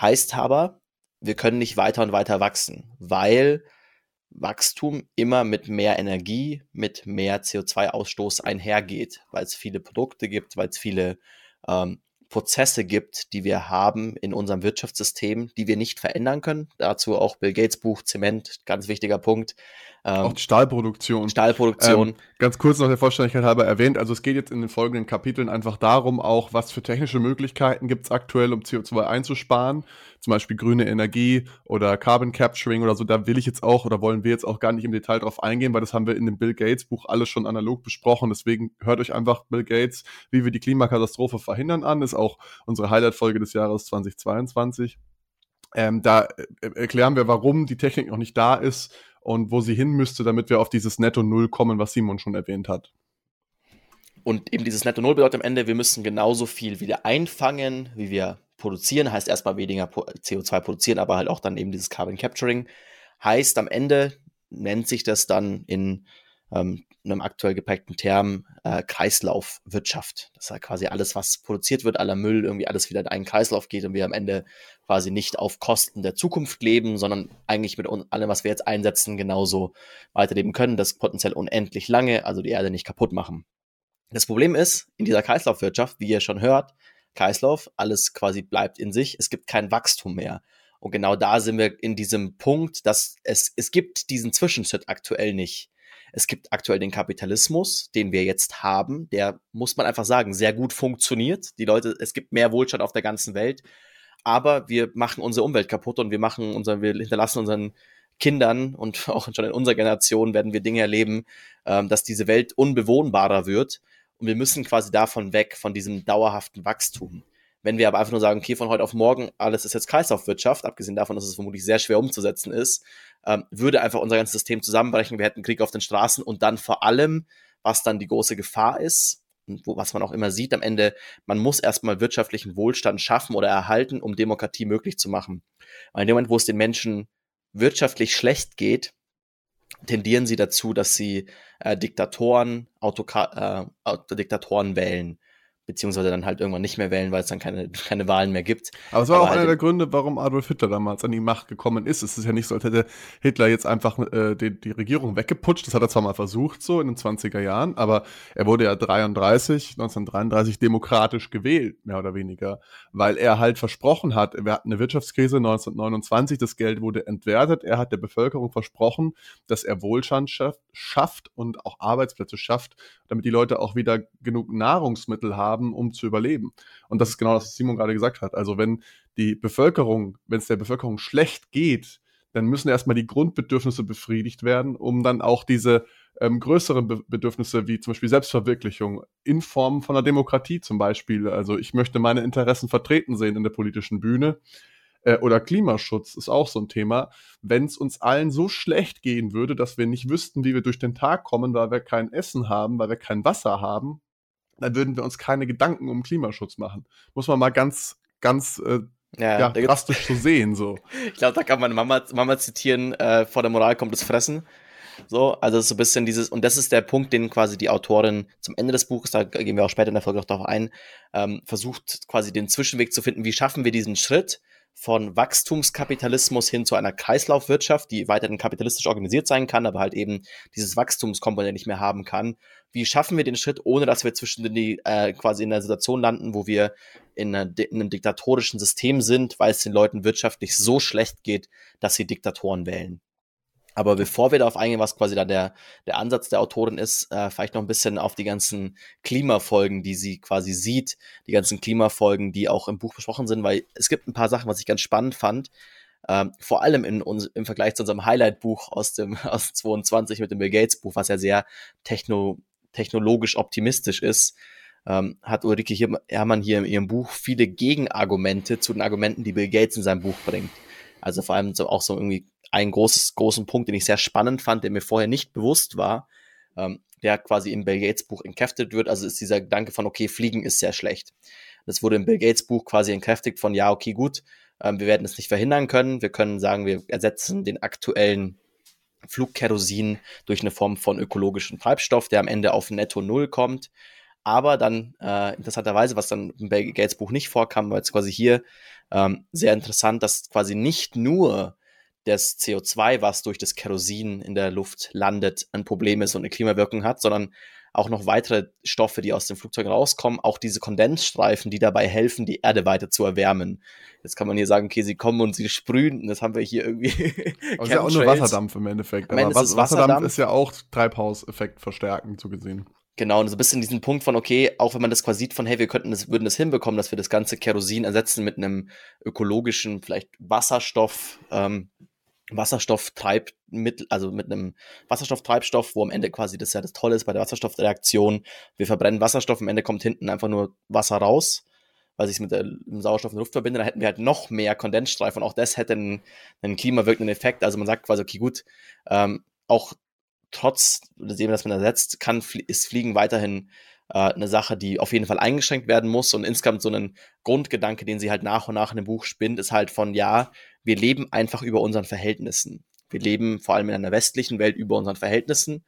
Heißt aber, wir können nicht weiter und weiter wachsen, weil Wachstum immer mit mehr Energie, mit mehr C O zwei Ausstoß einhergeht, weil es viele Produkte gibt, weil es viele ähm, Prozesse gibt, die wir haben in unserem Wirtschaftssystem, die wir nicht verändern können. Dazu auch Bill Gates Buch, Zement, ganz wichtiger Punkt. Ähm, auch Stahlproduktion. Stahlproduktion. Ähm, ganz kurz noch der Vollständigkeit halber erwähnt, also es geht jetzt in den folgenden Kapiteln einfach darum, auch was für technische Möglichkeiten gibt es aktuell, um C O zwei einzusparen, zum Beispiel grüne Energie oder Carbon Capturing oder so, da will ich jetzt auch oder wollen wir jetzt auch gar nicht im Detail drauf eingehen, weil das haben wir in dem Bill Gates Buch alles schon analog besprochen, deswegen hört euch einfach Bill Gates, wie wir die Klimakatastrophe verhindern an, ist auch unsere Highlight-Folge des Jahres zweitausendzweiundzwanzig. Ähm, da äh, erklären wir, warum die Technik noch nicht da ist und wo sie hin müsste, damit wir auf dieses Netto Null kommen, was Simon schon erwähnt hat. Und eben dieses Netto Null bedeutet am Ende, wir müssen genauso viel wieder einfangen, wie wir produzieren, heißt erstmal weniger C O zwei produzieren, aber halt auch dann eben dieses Carbon Capturing. Heißt am Ende, nennt sich das dann in ähm, einem aktuell geprägten Term äh, Kreislaufwirtschaft. Das ist halt quasi alles, was produziert wird, aller Müll, irgendwie alles wieder in einen Kreislauf geht und wir am Ende quasi nicht auf Kosten der Zukunft leben, sondern eigentlich mit allem, was wir jetzt einsetzen, genauso weiterleben können, das potenziell unendlich lange, also die Erde nicht kaputt machen. Das Problem ist, in dieser Kreislaufwirtschaft, wie ihr schon hört, Kreislauf, alles quasi bleibt in sich, es gibt kein Wachstum mehr. Und genau da sind wir in diesem Punkt, dass es, es gibt diesen Zwischenschritt aktuell nicht. Es gibt aktuell den Kapitalismus, den wir jetzt haben, der, muss man einfach sagen, sehr gut funktioniert. Die Leute, es gibt mehr Wohlstand auf der ganzen Welt, aber wir machen unsere Umwelt kaputt und wir machen unseren, wir hinterlassen unseren Kindern und auch schon in unserer Generation werden wir Dinge erleben, ähm, dass diese Welt unbewohnbarer wird. Und wir müssen quasi davon weg, von diesem dauerhaften Wachstum. Wenn wir aber einfach nur sagen, okay, von heute auf morgen, alles ist jetzt Kreislaufwirtschaft, abgesehen davon, dass es vermutlich sehr schwer umzusetzen ist, ähm, würde einfach unser ganzes System zusammenbrechen, wir hätten Krieg auf den Straßen und dann vor allem, was dann die große Gefahr ist, wo, was man auch immer sieht, am Ende, man muss erstmal wirtschaftlichen Wohlstand schaffen oder erhalten, um Demokratie möglich zu machen. Und in dem Moment, wo es den Menschen wirtschaftlich schlecht geht, tendieren sie dazu, dass sie äh, Diktatoren, Autoka- äh, Diktatoren wählen, beziehungsweise dann halt irgendwann nicht mehr wählen, weil es dann keine, keine Wahlen mehr gibt. Aber es war Aber auch halt einer der Gründe, warum Adolf Hitler damals an die Macht gekommen ist. Es ist ja nicht so, als hätte Hitler jetzt einfach äh, die, die Regierung weggeputscht. Das hat er zwar mal versucht, so in den zwanziger Jahren, aber er wurde ja dreiunddreißig, neunzehnhundertdreiunddreißig demokratisch gewählt, mehr oder weniger, weil er halt versprochen hat, wir hatten eine Wirtschaftskrise neunzehnhundertneunundzwanzig, das Geld wurde entwertet, er hat der Bevölkerung versprochen, dass er Wohlstand schafft, schafft und auch Arbeitsplätze schafft, damit die Leute auch wieder genug Nahrungsmittel haben, um zu überleben. Und das ist genau das, was Simon gerade gesagt hat. Also wenn die Bevölkerung, wenn es der Bevölkerung schlecht geht, dann müssen erstmal die Grundbedürfnisse befriedigt werden, um dann auch diese ähm, größeren Be- Bedürfnisse wie zum Beispiel Selbstverwirklichung in Form von einer Demokratie zum Beispiel. Also ich möchte meine Interessen vertreten sehen in der politischen Bühne. Äh, oder Klimaschutz ist auch so ein Thema. Wenn es uns allen so schlecht gehen würde, dass wir nicht wüssten, wie wir durch den Tag kommen, weil wir kein Essen haben, weil wir kein Wasser haben, dann würden wir uns keine Gedanken um Klimaschutz machen. Muss man mal ganz, ganz äh, ja, ja, drastisch zu sehen. So. Ich glaube, da kann man Mama, Mama zitieren, äh, vor der Moral kommt das Fressen. So, also so ein bisschen dieses, und das ist der Punkt, den quasi die Autorin zum Ende des Buches, da gehen wir auch später in der Folge noch darauf ein, ähm, versucht quasi den Zwischenweg zu finden, wie schaffen wir diesen Schritt von Wachstumskapitalismus hin zu einer Kreislaufwirtschaft, die weiterhin kapitalistisch organisiert sein kann, aber halt eben dieses Wachstumskomponente nicht mehr haben kann. Wie schaffen wir den Schritt, ohne dass wir zwischendurch die, äh, quasi in einer Situation landen, wo wir in, einer, in einem diktatorischen System sind, weil es den Leuten wirtschaftlich so schlecht geht, dass sie Diktatoren wählen. Aber bevor wir darauf eingehen, was quasi da der, der Ansatz der Autorin ist, äh, vielleicht noch ein bisschen auf die ganzen Klimafolgen, die sie quasi sieht, die ganzen Klimafolgen, die auch im Buch besprochen sind, weil es gibt ein paar Sachen, was ich ganz spannend fand, ähm, vor allem in uns, im Vergleich zu unserem Highlight-Buch aus dem aus zweiundzwanzig mit dem Bill Gates-Buch, was ja sehr techno, technologisch optimistisch ist, ähm, hat Ulrike Herrmann hier in ihrem Buch viele Gegenargumente zu den Argumenten, die Bill Gates in seinem Buch bringt. Also vor allem so, auch so irgendwie einen großen, großen Punkt, den ich sehr spannend fand, der mir vorher nicht bewusst war, ähm, der quasi im Bill Gates Buch entkräftet wird. Also ist dieser Gedanke von, okay, Fliegen ist sehr schlecht. Das wurde im Bill Gates Buch quasi entkräftigt von, ja, okay, gut, ähm, wir werden es nicht verhindern können. Wir können sagen, wir ersetzen den aktuellen Flugkerosin durch eine Form von ökologischem Treibstoff, der am Ende auf netto null kommt. Aber dann, äh, interessanterweise, was dann im Bill Gates Buch nicht vorkam, war jetzt quasi hier ähm, sehr interessant, dass quasi nicht nur das C O zwei, was durch das Kerosin in der Luft landet, ein Problem ist und eine Klimawirkung hat, sondern auch noch weitere Stoffe, die aus den Flugzeugen rauskommen, auch diese Kondensstreifen, die dabei helfen, die Erde weiter zu erwärmen. Jetzt kann man hier sagen, okay, sie kommen und sie sprühen, und das haben wir hier irgendwie. Aber ist ja auch nur Wasserdampf im Endeffekt. Am Ende Aber ist Wasserdampf, Wasserdampf ist ja auch Treibhauseffekt verstärkend so gesehen. Genau, und so ein bisschen diesen Punkt von, okay, auch wenn man das quasi sieht von, hey, wir könnten das, würden das hinbekommen, dass wir das ganze Kerosin ersetzen mit einem ökologischen, vielleicht Wasserstoff, ähm, Wasserstofftreibmittel, also mit einem Wasserstofftreibstoff, wo am Ende quasi das ja das Tolle ist bei der Wasserstoffreaktion, wir verbrennen Wasserstoff, am Ende kommt hinten einfach nur Wasser raus, weil sich es mit dem Sauerstoff in der Luft verbindet, dann hätten wir halt noch mehr Kondensstreifen und auch das hätte einen, einen klimawirkenden Effekt, also man sagt quasi, okay, gut, ähm, auch trotz dem, dass man ersetzt, kann, ist Fliegen weiterhin äh, eine Sache, die auf jeden Fall eingeschränkt werden muss. Und insgesamt so ein Grundgedanke, den sie halt nach und nach in dem Buch spinnt, ist halt von, ja, wir leben einfach über unseren Verhältnissen. Wir leben vor allem in einer westlichen Welt über unseren Verhältnissen.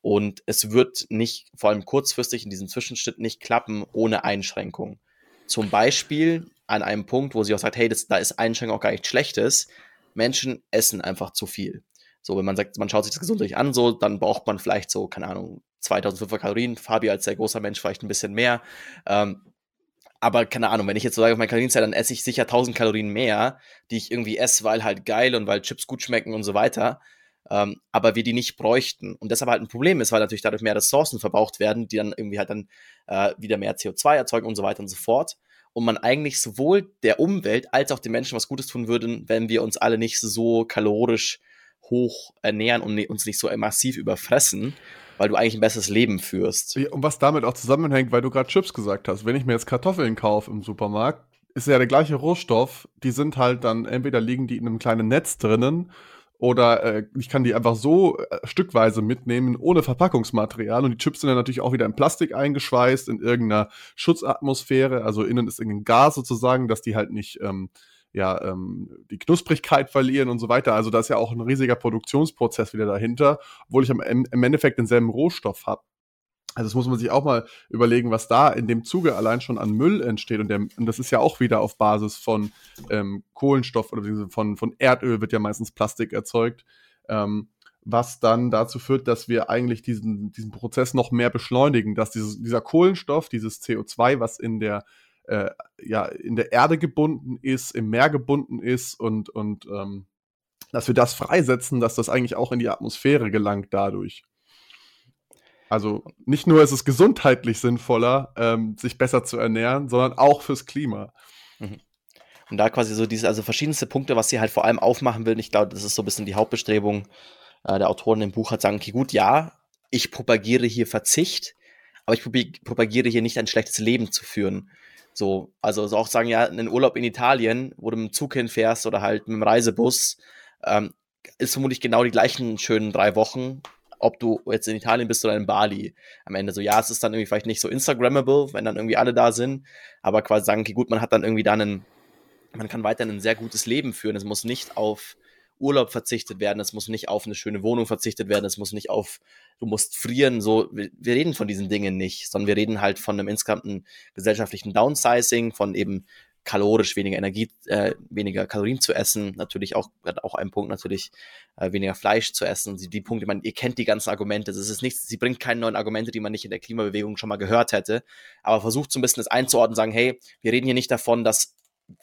Und es wird nicht, vor allem kurzfristig in diesem Zwischenschritt, nicht klappen ohne Einschränkung. Zum Beispiel an einem Punkt, wo sie auch sagt, hey, das, da ist Einschränkung auch gar nichts Schlechtes. Menschen essen einfach zu viel. So, wenn man sagt, man schaut sich das gesundheitlich an, so, dann braucht man vielleicht so, keine Ahnung, zweitausendfünfhundert Kalorien. Fabi als sehr großer Mensch vielleicht ein bisschen mehr. Ähm, aber keine Ahnung, wenn ich jetzt so sage, auf meine Kalorienzeit, dann esse ich sicher tausend Kalorien mehr, die ich irgendwie esse, weil halt geil und weil Chips gut schmecken und so weiter. Ähm, aber wir die nicht bräuchten. Und deshalb halt ein Problem ist, weil natürlich dadurch mehr Ressourcen verbraucht werden, die dann irgendwie halt dann äh, wieder mehr C O zwei erzeugen und so weiter und so fort. Und man eigentlich sowohl der Umwelt als auch den Menschen was Gutes tun würden, wenn wir uns alle nicht so kalorisch hoch ernähren und uns nicht so massiv überfressen, weil du eigentlich ein besseres Leben führst. Und was damit auch zusammenhängt, weil du gerade Chips gesagt hast, wenn ich mir jetzt Kartoffeln kaufe im Supermarkt, ist ja der gleiche Rohstoff, die sind halt dann, entweder liegen die in einem kleinen Netz drinnen Oder äh, ich kann die einfach so äh, stückweise mitnehmen, ohne Verpackungsmaterial. Und die Chips sind dann natürlich auch wieder in Plastik eingeschweißt, in irgendeiner Schutzatmosphäre. Also innen ist irgendein Gas sozusagen, dass die halt nicht ähm, ja, ähm, die Knusprigkeit verlieren und so weiter. Also da ist ja auch ein riesiger Produktionsprozess wieder dahinter, obwohl ich am, im Endeffekt denselben Rohstoff habe. Also das muss man sich auch mal überlegen, was da in dem Zuge allein schon an Müll entsteht. Und, der, und das ist ja auch wieder auf Basis von ähm, Kohlenstoff oder von, von Erdöl wird ja meistens Plastik erzeugt, ähm, was dann dazu führt, dass wir eigentlich diesen, diesen Prozess noch mehr beschleunigen, dass dieses, dieser Kohlenstoff, dieses C O zwei, was in der, äh, ja, in der Erde gebunden ist, im Meer gebunden ist und, und ähm, dass wir das freisetzen, dass das eigentlich auch in die Atmosphäre gelangt dadurch. Also nicht nur ist es gesundheitlich sinnvoller, ähm, sich besser zu ernähren, sondern auch fürs Klima. Mhm. Und da quasi so diese, also verschiedenste Punkte, was sie halt vor allem aufmachen will. Und ich glaube, das ist so ein bisschen die Hauptbestrebung äh, der Autoren im Buch, hat sagen, okay, gut, ja, ich propagiere hier Verzicht, aber ich propagiere hier nicht ein schlechtes Leben zu führen. So, also, also auch sagen, ja, einen Urlaub in Italien, wo du mit dem Zug hinfährst oder halt mit dem Reisebus, ähm, ist vermutlich genau die gleichen schönen drei Wochen, ob du jetzt in Italien bist oder in Bali. Am Ende so, ja, es ist dann irgendwie vielleicht nicht so Instagrammable, wenn dann irgendwie alle da sind, aber quasi sagen, okay, gut, man hat dann irgendwie dann einen, man kann weiterhin ein sehr gutes Leben führen. Es muss nicht auf Urlaub verzichtet werden, es muss nicht auf eine schöne Wohnung verzichtet werden, es muss nicht auf, du musst frieren, so, wir, wir reden von diesen Dingen nicht, sondern wir reden halt von einem insgesamten gesellschaftlichen Downsizing, von eben kalorisch weniger Energie, äh, weniger Kalorien zu essen, natürlich auch, hat auch einen Punkt natürlich, äh, weniger Fleisch zu essen. Die, die Punkte, ich meine, ihr kennt die ganzen Argumente, das ist nichts, sie bringt keine neuen Argumente, die man nicht in der Klimabewegung schon mal gehört hätte, aber versucht so ein bisschen das einzuordnen, sagen, hey, wir reden hier nicht davon, dass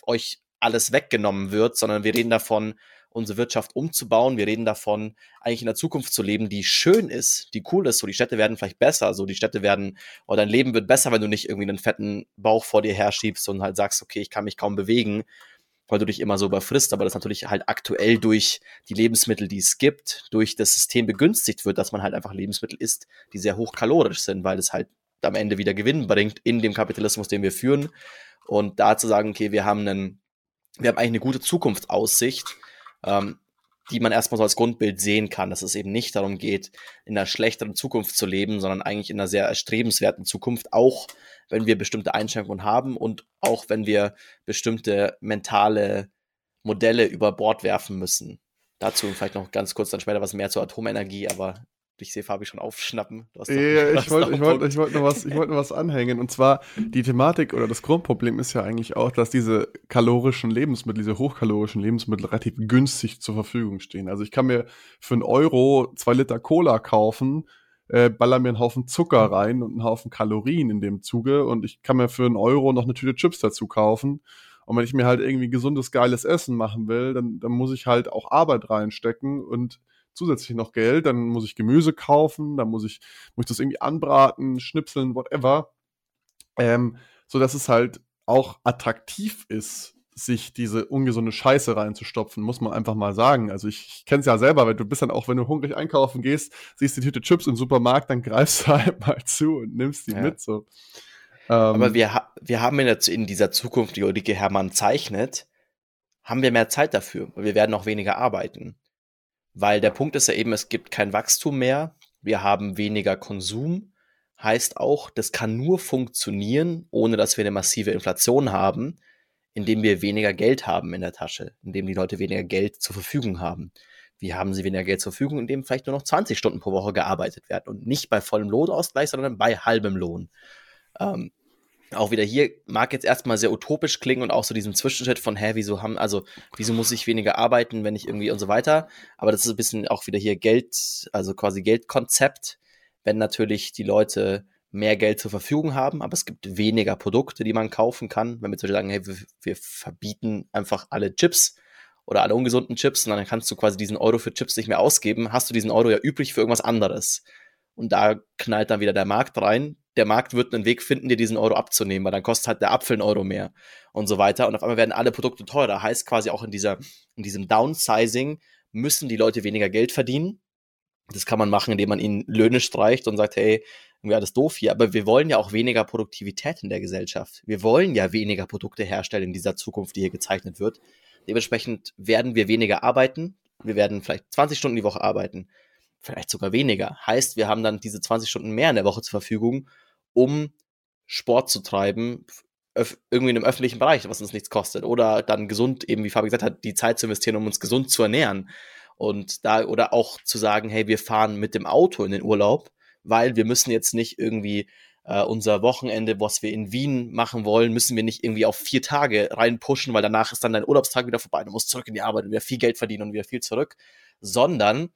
euch alles weggenommen wird, sondern wir reden davon, unsere Wirtschaft umzubauen, wir reden davon, eigentlich in der Zukunft zu leben, die schön ist, die cool ist, so die Städte werden vielleicht besser, so die Städte werden, oder dein Leben wird besser, wenn du nicht irgendwie einen fetten Bauch vor dir herschiebst und halt sagst, okay, ich kann mich kaum bewegen, weil du dich immer so überfrisst, aber das natürlich halt aktuell durch die Lebensmittel, die es gibt, durch das System begünstigt wird, dass man halt einfach Lebensmittel isst, die sehr hochkalorisch sind, weil es halt am Ende wieder Gewinn bringt in dem Kapitalismus, den wir führen, und da zu sagen, okay, wir haben einen, wir haben eigentlich eine gute Zukunftsaussicht, die man erstmal so als Grundbild sehen kann, dass es eben nicht darum geht, in einer schlechteren Zukunft zu leben, sondern eigentlich in einer sehr erstrebenswerten Zukunft, auch wenn wir bestimmte Einschränkungen haben und auch wenn wir bestimmte mentale Modelle über Bord werfen müssen. Dazu vielleicht noch ganz kurz dann später was mehr zur Atomenergie, aber ich sehe Fabi schon aufschnappen. Du hast noch, ja, ich wollte wollt, wollt noch, wollt noch was anhängen. Und zwar die Thematik oder das Grundproblem ist ja eigentlich auch, dass diese kalorischen Lebensmittel, diese hochkalorischen Lebensmittel relativ günstig zur Verfügung stehen. Also ich kann mir für einen Euro zwei Liter Cola kaufen, äh, baller mir einen Haufen Zucker rein und einen Haufen Kalorien in dem Zuge und ich kann mir für einen Euro noch eine Tüte Chips dazu kaufen. Und wenn ich mir halt irgendwie gesundes, geiles Essen machen will, dann, dann muss ich halt auch Arbeit reinstecken und zusätzlich noch Geld, dann muss ich Gemüse kaufen, dann muss ich, muss ich das irgendwie anbraten, schnipseln, whatever, ähm, sodass es halt auch attraktiv ist, sich diese ungesunde Scheiße reinzustopfen, muss man einfach mal sagen. Also ich, ich kenne es ja selber, weil du bist dann auch, wenn du hungrig einkaufen gehst, siehst die Tüte Chips im Supermarkt, dann greifst du halt mal zu und nimmst die ja mit. So. Ähm, Aber wir, ha- wir haben in, der, in dieser Zukunft, die Ulrike Herrmann zeichnet, haben wir mehr Zeit dafür. Wir werden auch weniger arbeiten. Weil der Punkt ist ja eben, es gibt kein Wachstum mehr, wir haben weniger Konsum, heißt auch, das kann nur funktionieren, ohne dass wir eine massive Inflation haben, indem wir weniger Geld haben in der Tasche, indem die Leute weniger Geld zur Verfügung haben. Wie haben sie weniger Geld zur Verfügung, indem vielleicht nur noch zwanzig Stunden pro Woche gearbeitet werden und nicht bei vollem Lohnausgleich, sondern bei halbem Lohn. Ähm, auch wieder hier mag jetzt erstmal sehr utopisch klingen und auch so diesen Zwischenschritt von, hä, wieso haben, also, wieso muss ich weniger arbeiten, wenn ich irgendwie und so weiter, aber das ist ein bisschen auch wieder hier Geld, also quasi Geldkonzept, wenn natürlich die Leute mehr Geld zur Verfügung haben, aber es gibt weniger Produkte, die man kaufen kann, wenn wir zum Beispiel sagen, hey, wir, wir verbieten einfach alle Chips oder alle ungesunden Chips und dann kannst du quasi diesen Euro für Chips nicht mehr ausgeben, hast du diesen Euro ja übrig für irgendwas anderes und da knallt dann wieder der Markt rein. Der Markt wird einen Weg finden, dir diesen Euro abzunehmen, weil dann kostet halt der Apfel einen Euro mehr und so weiter. Und auf einmal werden alle Produkte teurer. Heißt quasi auch in dieser, in diesem Downsizing müssen die Leute weniger Geld verdienen. Das kann man machen, indem man ihnen Löhne streicht und sagt, hey, irgendwie alles doof hier. Aber wir wollen ja auch weniger Produktivität in der Gesellschaft. Wir wollen ja weniger Produkte herstellen in dieser Zukunft, die hier gezeichnet wird. Dementsprechend werden wir weniger arbeiten. wir werden vielleicht zwanzig Stunden die Woche arbeiten, vielleicht sogar weniger. Heißt, wir haben dann diese zwanzig Stunden mehr in der Woche zur Verfügung, um Sport zu treiben, öf- irgendwie in einem öffentlichen Bereich, was uns nichts kostet. Oder dann gesund, eben wie Fabi gesagt hat, die Zeit zu investieren, um uns gesund zu ernähren. Und da, oder auch zu sagen, hey, wir fahren mit dem Auto in den Urlaub, weil wir müssen jetzt nicht irgendwie äh, unser Wochenende, was wir in Wien machen wollen, müssen wir nicht irgendwie auf vier Tage reinpushen, weil danach ist dann dein Urlaubstag wieder vorbei, du musst zurück in die Arbeit und wieder viel Geld verdienen und wieder viel zurück, sondern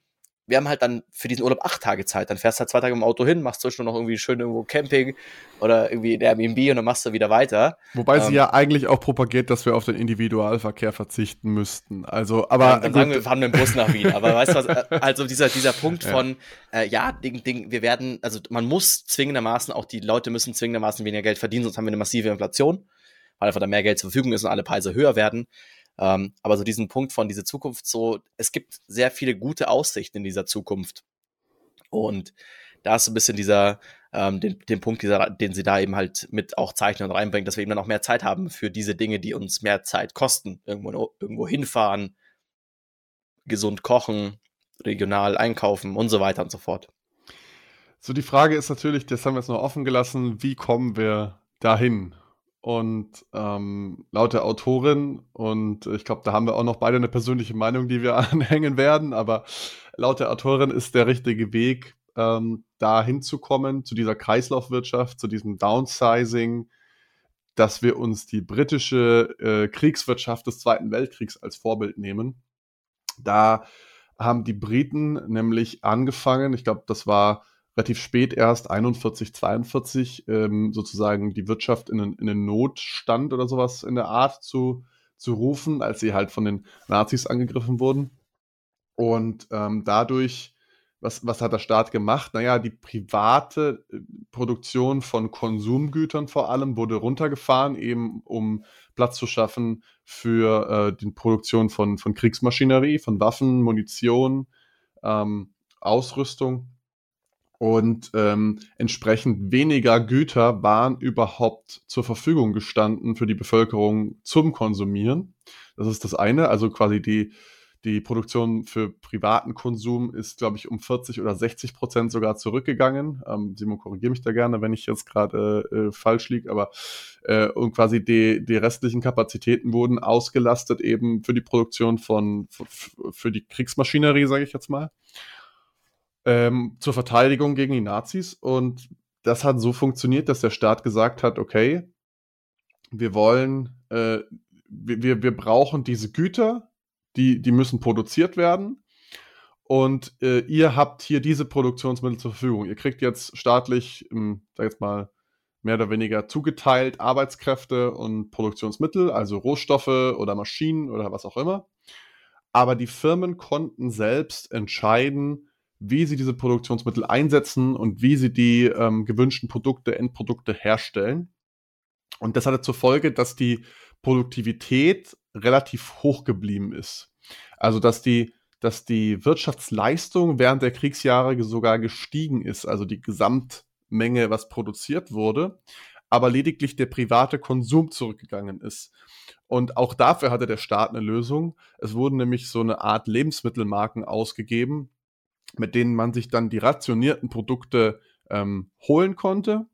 wir haben halt dann für diesen Urlaub acht Tage Zeit, dann fährst du halt zwei Tage im Auto hin, machst zwischendurch noch irgendwie schön irgendwo Camping oder irgendwie in Airbnb und dann machst du wieder weiter. Wobei ähm, sie ja eigentlich auch propagiert, dass wir auf den Individualverkehr verzichten müssten. Also, aber dann, dann sagen wir, wir fahren mit dem Bus nach Wien, aber weißt du was, also dieser, dieser Punkt von, ja, äh, ja Ding, Ding, wir werden, also man muss zwingendermaßen, auch die Leute müssen zwingendermaßen weniger Geld verdienen, sonst haben wir eine massive Inflation, weil einfach dann mehr Geld zur Verfügung ist und alle Preise höher werden. Um, aber so diesen Punkt von dieser Zukunft, so, es gibt sehr viele gute Aussichten in dieser Zukunft. Und da ist so ein bisschen dieser, ähm, den, den Punkt, dieser, den sie da eben halt mit auch zeichnen und reinbringt, dass wir eben dann auch mehr Zeit haben für diese Dinge, die uns mehr Zeit kosten. Irgendwo, irgendwo hinfahren, gesund kochen, regional einkaufen und so weiter und so fort. So, die Frage ist natürlich, das haben wir jetzt noch offen gelassen, wie kommen wir dahin? Und ähm, laut der Autorin, und ich glaube, da haben wir auch noch beide eine persönliche Meinung, die wir anhängen werden, aber laut der Autorin ist der richtige Weg, ähm, da hinzukommen, zu dieser Kreislaufwirtschaft, zu diesem Downsizing, dass wir uns die britische äh, Kriegswirtschaft des Zweiten Weltkriegs als Vorbild nehmen. Da haben die Briten nämlich angefangen, ich glaube, das war relativ spät erst, einundvierzig, zweiundvierzig, ähm, sozusagen die Wirtschaft in einen, in einen Notstand oder sowas in der Art zu, zu rufen, als sie halt von den Nazis angegriffen wurden. Und ähm, dadurch, was, was hat der Staat gemacht? Naja, die private Produktion von Konsumgütern vor allem wurde runtergefahren, eben um Platz zu schaffen für äh, die Produktion von, von Kriegsmaschinerie, von Waffen, Munition, ähm, Ausrüstung. Und ähm, entsprechend weniger Güter waren überhaupt zur Verfügung gestanden für die Bevölkerung zum Konsumieren. Das ist das eine. Also quasi die, die Produktion für privaten Konsum ist, glaube ich, um vierzig oder sechzig Prozent sogar zurückgegangen. Ähm, Simon, korrigiere mich da gerne, wenn ich jetzt gerade äh, falsch liege. Aber äh, und quasi die, die restlichen Kapazitäten wurden ausgelastet eben für die Produktion von, für, für die Kriegsmaschinerie, sage ich jetzt mal. Ähm, zur Verteidigung gegen die Nazis, und das hat so funktioniert, dass der Staat gesagt hat, okay, wir wollen, äh, wir, wir brauchen diese Güter, die, die müssen produziert werden, und äh, ihr habt hier diese Produktionsmittel zur Verfügung. Ihr kriegt jetzt staatlich, ähm, sag jetzt mal, mehr oder weniger zugeteilt Arbeitskräfte und Produktionsmittel, also Rohstoffe oder Maschinen oder was auch immer, aber die Firmen konnten selbst entscheiden, wie sie diese Produktionsmittel einsetzen und wie sie die ähm, gewünschten Produkte, Endprodukte herstellen. Und das hatte zur Folge, dass die Produktivität relativ hoch geblieben ist. Also dass die, dass die Wirtschaftsleistung während der Kriegsjahre sogar gestiegen ist, also die Gesamtmenge, was produziert wurde, aber lediglich der private Konsum zurückgegangen ist. Und auch dafür hatte der Staat eine Lösung. Es wurden nämlich so eine Art Lebensmittelmarken ausgegeben, mit denen man sich dann die rationierten Produkte ähm, holen konnte.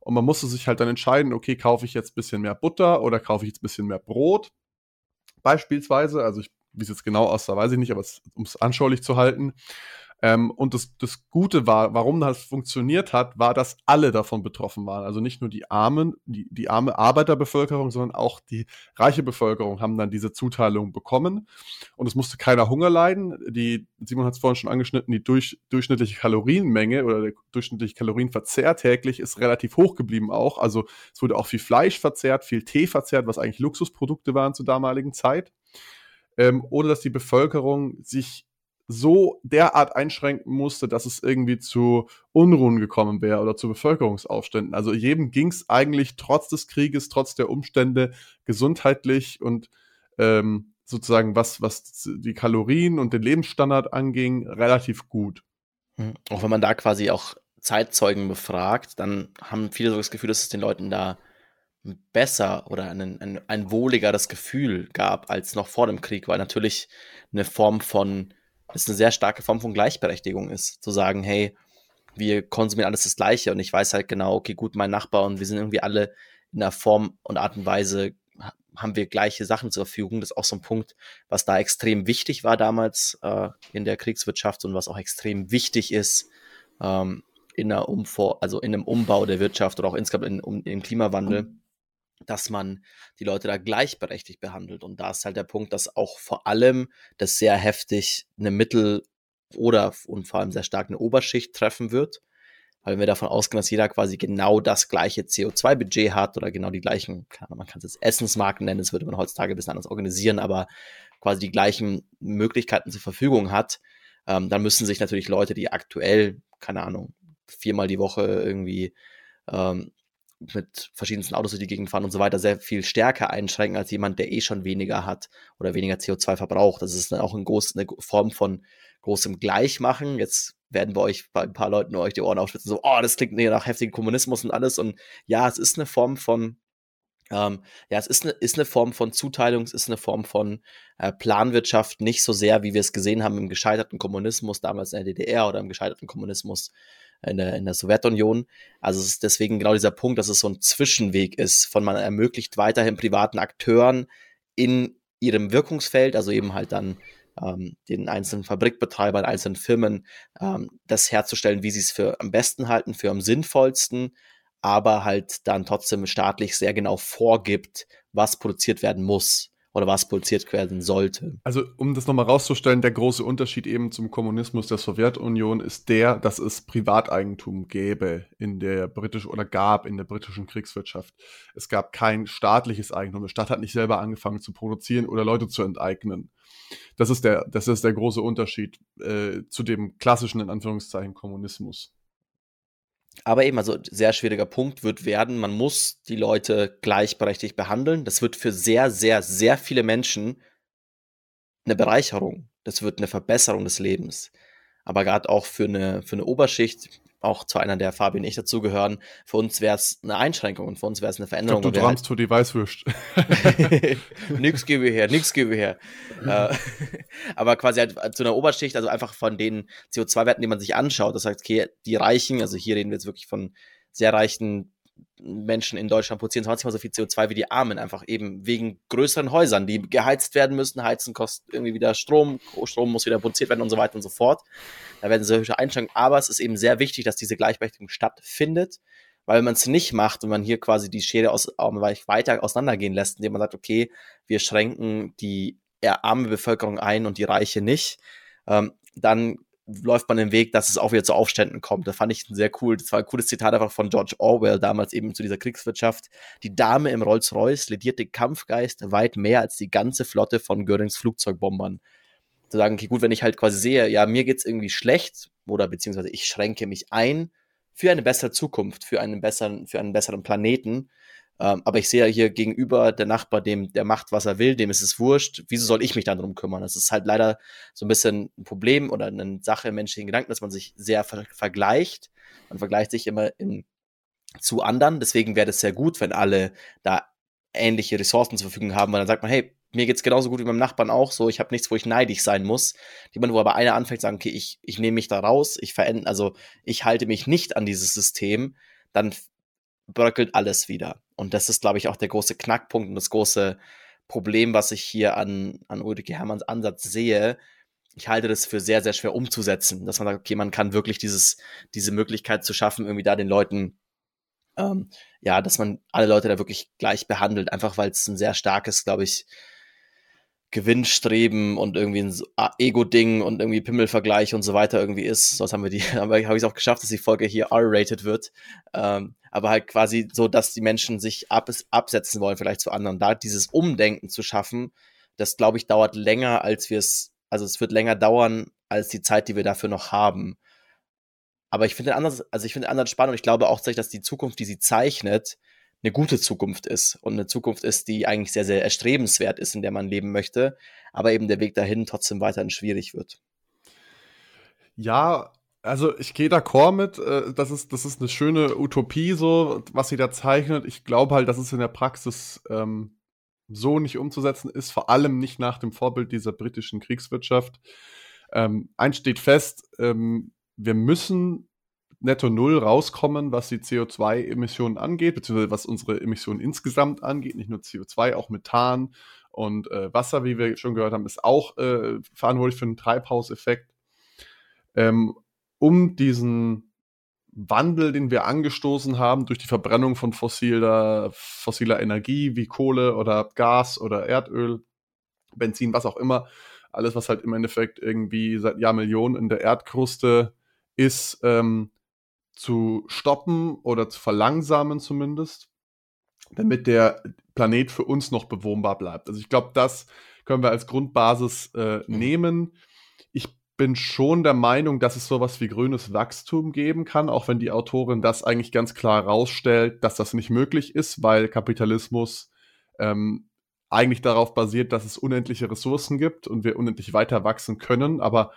Und man musste sich halt dann entscheiden, okay, kaufe ich jetzt ein bisschen mehr Butter oder kaufe ich jetzt ein bisschen mehr Brot beispielsweise. Also ich, wie es jetzt genau aussah, weiß ich nicht, aber um es anschaulich zu halten. Ähm, und das, das Gute war, warum das funktioniert hat, war, dass alle davon betroffen waren. Also nicht nur die armen, die, die arme Arbeiterbevölkerung, sondern auch die reiche Bevölkerung haben dann diese Zuteilung bekommen. Und es musste keiner Hunger leiden. Die, Simon hat es vorhin schon angeschnitten, die durch, durchschnittliche Kalorienmenge oder der durchschnittliche Kalorienverzehr täglich ist relativ hoch geblieben auch. Also es wurde auch viel Fleisch verzehrt, viel Tee verzehrt, was eigentlich Luxusprodukte waren zur damaligen Zeit. Ähm, ohne dass die Bevölkerung sich so derart einschränken musste, dass es irgendwie zu Unruhen gekommen wäre oder zu Bevölkerungsaufständen. Also jedem ging es eigentlich trotz des Krieges, trotz der Umstände gesundheitlich und ähm, sozusagen was, was die Kalorien und den Lebensstandard anging, relativ gut. Auch wenn man da quasi auch Zeitzeugen befragt, dann haben viele so das Gefühl, dass es den Leuten da besser oder ein, ein, ein wohligeres Gefühl gab als noch vor dem Krieg, weil natürlich eine Form von es eine sehr starke Form von Gleichberechtigung ist, zu sagen, hey, wir konsumieren alles das Gleiche und ich weiß halt genau, okay, gut, mein Nachbar und wir sind irgendwie alle in einer Form und Art und Weise, haben wir gleiche Sachen zur Verfügung. Das ist auch so ein Punkt, was da extrem wichtig war damals äh, in der Kriegswirtschaft und was auch extrem wichtig ist ähm, in einer Umvor- also in einem Umbau der Wirtschaft oder auch insgesamt in, im Klimawandel, dass man die Leute da gleichberechtigt behandelt. Und da ist halt der Punkt, dass auch vor allem das sehr heftig eine Mittel- oder und vor allem sehr stark eine Oberschicht treffen wird, weil wenn wir davon ausgehen, dass jeder quasi genau das gleiche C O zwei Budget hat oder genau die gleichen, man kann es jetzt Essensmarken nennen, das würde man heutzutage ein bisschen anders organisieren, aber quasi die gleichen Möglichkeiten zur Verfügung hat, ähm, dann müssen sich natürlich Leute, die aktuell, keine Ahnung, viermal die Woche irgendwie ähm, mit verschiedensten Autos durch die Gegend fahren und so weiter, sehr viel stärker einschränken als jemand, der eh schon weniger hat oder weniger C O zwei verbraucht. Das ist dann auch eine, groß, eine Form von großem Gleichmachen. Jetzt werden bei euch, bei ein paar Leuten euch die Ohren aufschlitzen, so, oh, das klingt nach heftigem Kommunismus und alles. Und ja, es ist eine Form von, ähm, ja, es ist eine, ist eine Form von Zuteilung, es ist eine Form von äh, Planwirtschaft, nicht so sehr, wie wir es gesehen haben im gescheiterten Kommunismus, damals in der D D R oder im gescheiterten Kommunismus in der, in der Sowjetunion. Also es ist deswegen genau dieser Punkt, dass es so ein Zwischenweg ist, von man ermöglicht weiterhin privaten Akteuren in ihrem Wirkungsfeld, also eben halt dann den einzelnen Fabrikbetreibern, einzelnen Firmen, das herzustellen, wie sie es für am besten halten, für am sinnvollsten, aber halt dann trotzdem staatlich sehr genau vorgibt, was produziert werden muss oder was produziert werden sollte. Also um das nochmal rauszustellen, der große Unterschied eben zum Kommunismus der Sowjetunion ist der, dass es Privateigentum gäbe in der britischen oder gab in der britischen Kriegswirtschaft. Es gab kein staatliches Eigentum. Die Stadt hat nicht selber angefangen zu produzieren oder Leute zu enteignen. Das ist der, das ist der große Unterschied äh, zu dem klassischen, in Anführungszeichen, Kommunismus. Aber eben, also sehr schwieriger Punkt wird werden, man muss die Leute gleichberechtigt behandeln. Das wird für sehr, sehr, sehr viele Menschen eine Bereicherung. Das wird eine Verbesserung des Lebens. Aber gerade auch für eine, für eine Oberschicht, auch zu einer, der Fabi und ich dazugehören, für uns wäre es eine Einschränkung und für uns wäre es eine Veränderung. Ich glaub, du traumst halt, für die Weißwürst. Nix gebe ich her, nix gebe ich her. äh, aber quasi halt zu einer Oberschicht, also einfach von den C O zwei Werten, die man sich anschaut, das heißt, okay, die Reichen, also hier reden wir jetzt wirklich von sehr reichen Menschen in Deutschland, produzieren zwanzig Mal so viel C O zwei wie die Armen, einfach eben wegen größeren Häusern, die geheizt werden müssen, heizen kostet irgendwie wieder Strom, Strom muss wieder produziert werden und so weiter und so fort. Da werden solche Einschränkungen, aber es ist eben sehr wichtig, dass diese Gleichberechtigung stattfindet, weil wenn man es nicht macht und man hier quasi die Schere aus, weiter auseinandergehen lässt, indem man sagt, okay, wir schränken die eher arme Bevölkerung ein und die Reiche nicht, ähm, dann läuft man den Weg, dass es auch wieder zu Aufständen kommt. Das fand ich sehr cool. Das war ein cooles Zitat einfach von George Orwell, damals eben zu dieser Kriegswirtschaft. Die Dame im Rolls-Royce lädierte Kampfgeist weit mehr als die ganze Flotte von Görings Flugzeugbombern. Zu sagen, okay, gut, wenn ich halt quasi sehe, ja, mir geht's irgendwie schlecht oder beziehungsweise ich schränke mich ein für eine bessere Zukunft, für einen besseren, für einen besseren Planeten. Ähm, aber ich sehe ja hier gegenüber der Nachbar, dem, der macht, was er will, dem ist es wurscht. Wieso soll ich mich dann drum kümmern? Das ist halt leider so ein bisschen ein Problem oder eine Sache im menschlichen Gedanken, dass man sich sehr ver- vergleicht. Man vergleicht sich immer in, zu anderen. Deswegen wäre das sehr gut, wenn alle da ähnliche Ressourcen zur Verfügung haben, weil dann sagt man, hey, mir geht's genauso gut wie meinem Nachbarn auch so, ich habe nichts, wo ich neidisch sein muss. Jemand, wo aber einer anfängt zu sagen, okay, ich, ich nehme mich da raus, ich verändere, also ich halte mich nicht an dieses System, dann bröckelt alles wieder. Und das ist, glaube ich, auch der große Knackpunkt und das große Problem, was ich hier an, an Ulrike Herrmanns Ansatz sehe. Ich halte das für sehr, sehr schwer umzusetzen, dass man sagt, okay, man kann wirklich dieses, diese Möglichkeit zu schaffen, irgendwie da den Leuten, ähm, ja, dass man alle Leute da wirklich gleich behandelt, einfach weil es ein sehr starkes, glaube ich, Gewinnstreben und irgendwie ein Ego-Ding und irgendwie Pimmelvergleich und so weiter irgendwie ist. Sonst haben wir die, habe ich es auch geschafft, dass die Folge hier R-rated wird. Ähm, aber halt quasi so, dass die Menschen sich ab, absetzen wollen, vielleicht zu anderen. Da dieses Umdenken zu schaffen, das, glaube ich, dauert länger, als wir es, also es wird länger dauern, als die Zeit, die wir dafür noch haben. Aber ich finde den anderen, also ich finde den anderen spannend und ich glaube auch, dass die Zukunft, die sie zeichnet, eine gute Zukunft ist und eine Zukunft ist, die eigentlich sehr, sehr erstrebenswert ist, in der man leben möchte, aber eben der Weg dahin trotzdem weiterhin schwierig wird. Ja, also ich gehe d'accord mit, das ist, das ist eine schöne Utopie so, was sie da zeichnet. Ich glaube halt, dass es in der Praxis ähm, so nicht umzusetzen ist, vor allem nicht nach dem Vorbild dieser britischen Kriegswirtschaft. Ähm, eins steht fest, ähm, wir müssen netto null rauskommen, was die C O zwei Emissionen angeht, beziehungsweise was unsere Emissionen insgesamt angeht, nicht nur C O zwei, auch Methan und äh, Wasser, wie wir schon gehört haben, ist auch äh, verantwortlich für den Treibhauseffekt. Ähm, um diesen Wandel, den wir angestoßen haben durch die Verbrennung von fossiler, fossiler Energie wie Kohle oder Gas oder Erdöl, Benzin, was auch immer, alles, was halt im Endeffekt irgendwie seit Jahrmillionen in der Erdkruste ist, ähm, zu stoppen oder zu verlangsamen zumindest, damit der Planet für uns noch bewohnbar bleibt. Also ich glaube, das können wir als Grundbasis äh, nehmen. Ich bin schon der Meinung, dass es sowas wie grünes Wachstum geben kann, auch wenn die Autorin das eigentlich ganz klar rausstellt, dass das nicht möglich ist, weil Kapitalismus ähm, eigentlich darauf basiert, dass es unendliche Ressourcen gibt und wir unendlich weiter wachsen können. Aber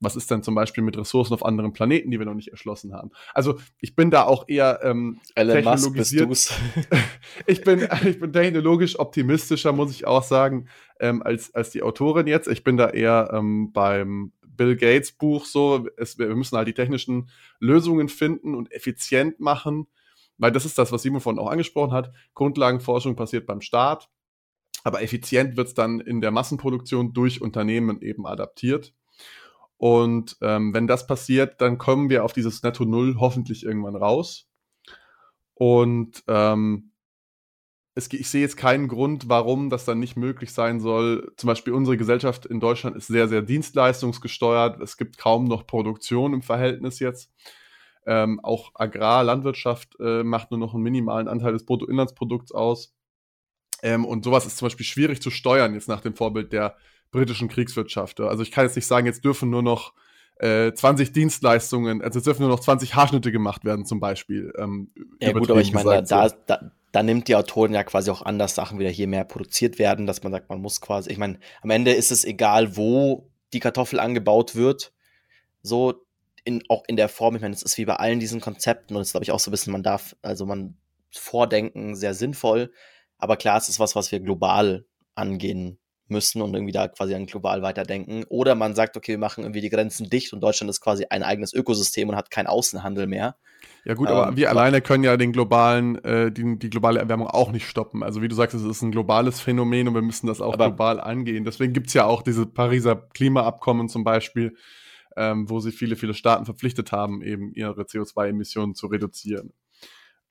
was ist denn zum Beispiel mit Ressourcen auf anderen Planeten, die wir noch nicht erschlossen haben? Also ich bin da auch eher ähm, technologisiert. Musk, bist du's. ich, bin, ich bin technologisch optimistischer, muss ich auch sagen, ähm, als, als die Autorin jetzt. Ich bin da eher ähm, beim Bill Gates Buch so, es, wir müssen halt die technischen Lösungen finden und effizient machen, weil das ist das, was Simon vorhin auch angesprochen hat. Grundlagenforschung passiert beim Staat, aber effizient wird es dann in der Massenproduktion durch Unternehmen eben adaptiert. Und ähm, wenn das passiert, dann kommen wir auf dieses Netto Null hoffentlich irgendwann raus. Und ähm, es, ich sehe jetzt keinen Grund, warum das dann nicht möglich sein soll. Zum Beispiel unsere Gesellschaft in Deutschland ist sehr, sehr dienstleistungsgesteuert. Es gibt kaum noch Produktion im Verhältnis jetzt. Ähm, auch Agrar, Landwirtschaft äh, macht nur noch einen minimalen Anteil des Bruttoinlandsprodukts aus. Ähm, und sowas ist zum Beispiel schwierig zu steuern, jetzt nach dem Vorbild der britischen Kriegswirtschaft. Also ich kann jetzt nicht sagen, jetzt dürfen nur noch äh, zwanzig Dienstleistungen, also jetzt dürfen nur noch zwanzig Haarschnitte gemacht werden zum Beispiel. Ähm, ja gut, aber ich meine, da, da, da nimmt die Autorin ja quasi auch an, dass Sachen wieder hier mehr produziert werden, dass man sagt, man muss quasi, ich meine, am Ende ist es egal, wo die Kartoffel angebaut wird, so in, auch in der Form, ich meine, es ist wie bei allen diesen Konzepten und es ist, glaube ich, auch so ein bisschen, man darf, also man vordenken, sehr sinnvoll, aber klar, es ist was, was wir global angehen müssen und irgendwie da quasi dann global weiterdenken. Oder man sagt, okay, wir machen irgendwie die Grenzen dicht und Deutschland ist quasi ein eigenes Ökosystem und hat keinen Außenhandel mehr. Ja gut, ähm, aber wir alleine können ja den globalen, äh, die, die globale Erwärmung auch nicht stoppen. Also wie du sagst, es ist ein globales Phänomen und wir müssen das auch global angehen. Deswegen gibt es ja auch diese Pariser Klimaabkommen zum Beispiel, ähm, wo sich viele, viele Staaten verpflichtet haben, eben ihre C O zwei Emissionen zu reduzieren.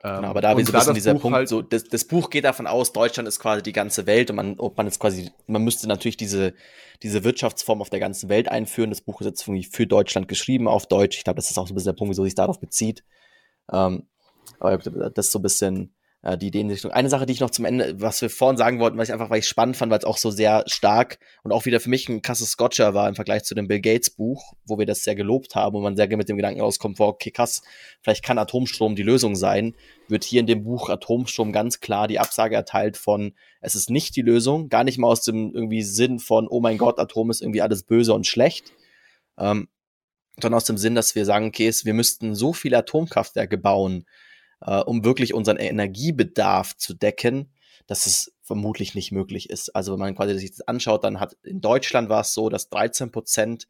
Genau, aber da habe ich so ein bisschen dieser Buch Punkt, halt so, das, das Buch geht davon aus, Deutschland ist quasi die ganze Welt und man, ob man jetzt quasi, man müsste natürlich diese, diese Wirtschaftsform auf der ganzen Welt einführen. Das Buch ist jetzt irgendwie für Deutschland geschrieben, auf Deutsch. Ich glaube, das ist auch so ein bisschen der Punkt, wieso sich darauf bezieht. Ähm, aber das ist so ein bisschen äh, die Idee in die Richtung. Eine Sache, die ich noch zum Ende, was wir vorhin sagen wollten, was ich einfach, weil ich spannend fand, weil es auch so sehr stark und auch wieder für mich ein krasses Gotcha war im Vergleich zu dem Bill Gates Buch, wo wir das sehr gelobt haben und man sehr mit dem Gedanken rauskommt, wow, okay, krass, vielleicht kann Atomstrom die Lösung sein. Wird hier in dem Buch Atomstrom ganz klar die Absage erteilt von, es ist nicht die Lösung, gar nicht mal aus dem irgendwie Sinn von, oh mein Gott, Atom ist irgendwie alles böse und schlecht, ähm, sondern aus dem Sinn, dass wir sagen, okay, wir müssten so viele Atomkraftwerke bauen, äh, um wirklich unseren Energiebedarf zu decken, dass es vermutlich nicht möglich ist. Also wenn man quasi sich das anschaut, dann hat in Deutschland war es so, dass dreizehn Prozent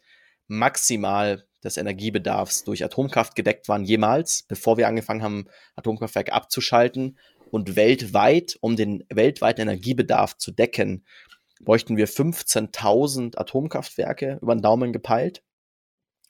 maximal des Energiebedarfs durch Atomkraft gedeckt waren jemals, bevor wir angefangen haben, Atomkraftwerke abzuschalten. Und weltweit, um den weltweiten Energiebedarf zu decken, bräuchten wir fünfzehntausend Atomkraftwerke über den Daumen gepeilt.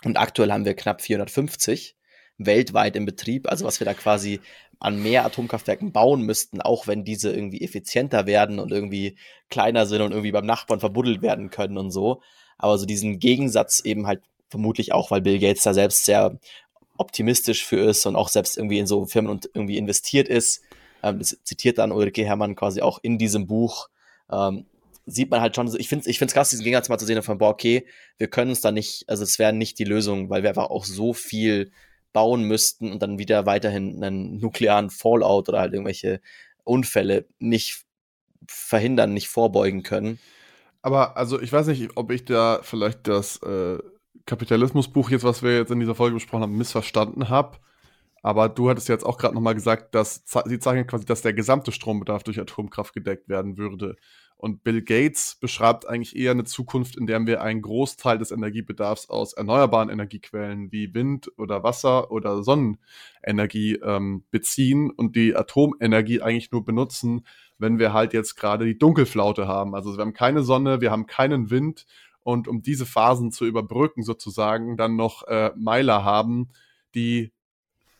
Und aktuell haben wir knapp vierhundertfünfzig weltweit im Betrieb. Also was wir da quasi an mehr Atomkraftwerken bauen müssten, auch wenn diese irgendwie effizienter werden und irgendwie kleiner sind und irgendwie beim Nachbarn verbuddelt werden können und so. Aber so diesen Gegensatz eben halt vermutlich auch, weil Bill Gates da selbst sehr optimistisch für ist und auch selbst irgendwie in so Firmen und irgendwie investiert ist. Das zitiert dann Ulrike Herrmann quasi auch in diesem Buch. Ähm, sieht man halt schon, ich finde es ich find's krass, diesen Gegensatz mal zu sehen von, boah, okay, wir können uns da nicht, also es wäre nicht die Lösung, weil wir einfach auch so viel bauen müssten und dann wieder weiterhin einen nuklearen Fallout oder halt irgendwelche Unfälle nicht verhindern, nicht vorbeugen können. Aber also ich weiß nicht, ob ich da vielleicht das äh Kapitalismusbuch jetzt, was wir jetzt in dieser Folge besprochen haben, missverstanden habe. Aber du hattest jetzt auch gerade nochmal gesagt, dass sie zeichnen quasi, dass der gesamte Strombedarf durch Atomkraft gedeckt werden würde. Und Bill Gates beschreibt eigentlich eher eine Zukunft, in der wir einen Großteil des Energiebedarfs aus erneuerbaren Energiequellen wie Wind oder Wasser oder Sonnenenergie ähm, beziehen und die Atomenergie eigentlich nur benutzen, wenn wir halt jetzt gerade die Dunkelflaute haben. Also wir haben keine Sonne, wir haben keinen Wind und um diese Phasen zu überbrücken sozusagen dann noch äh, Meiler haben, die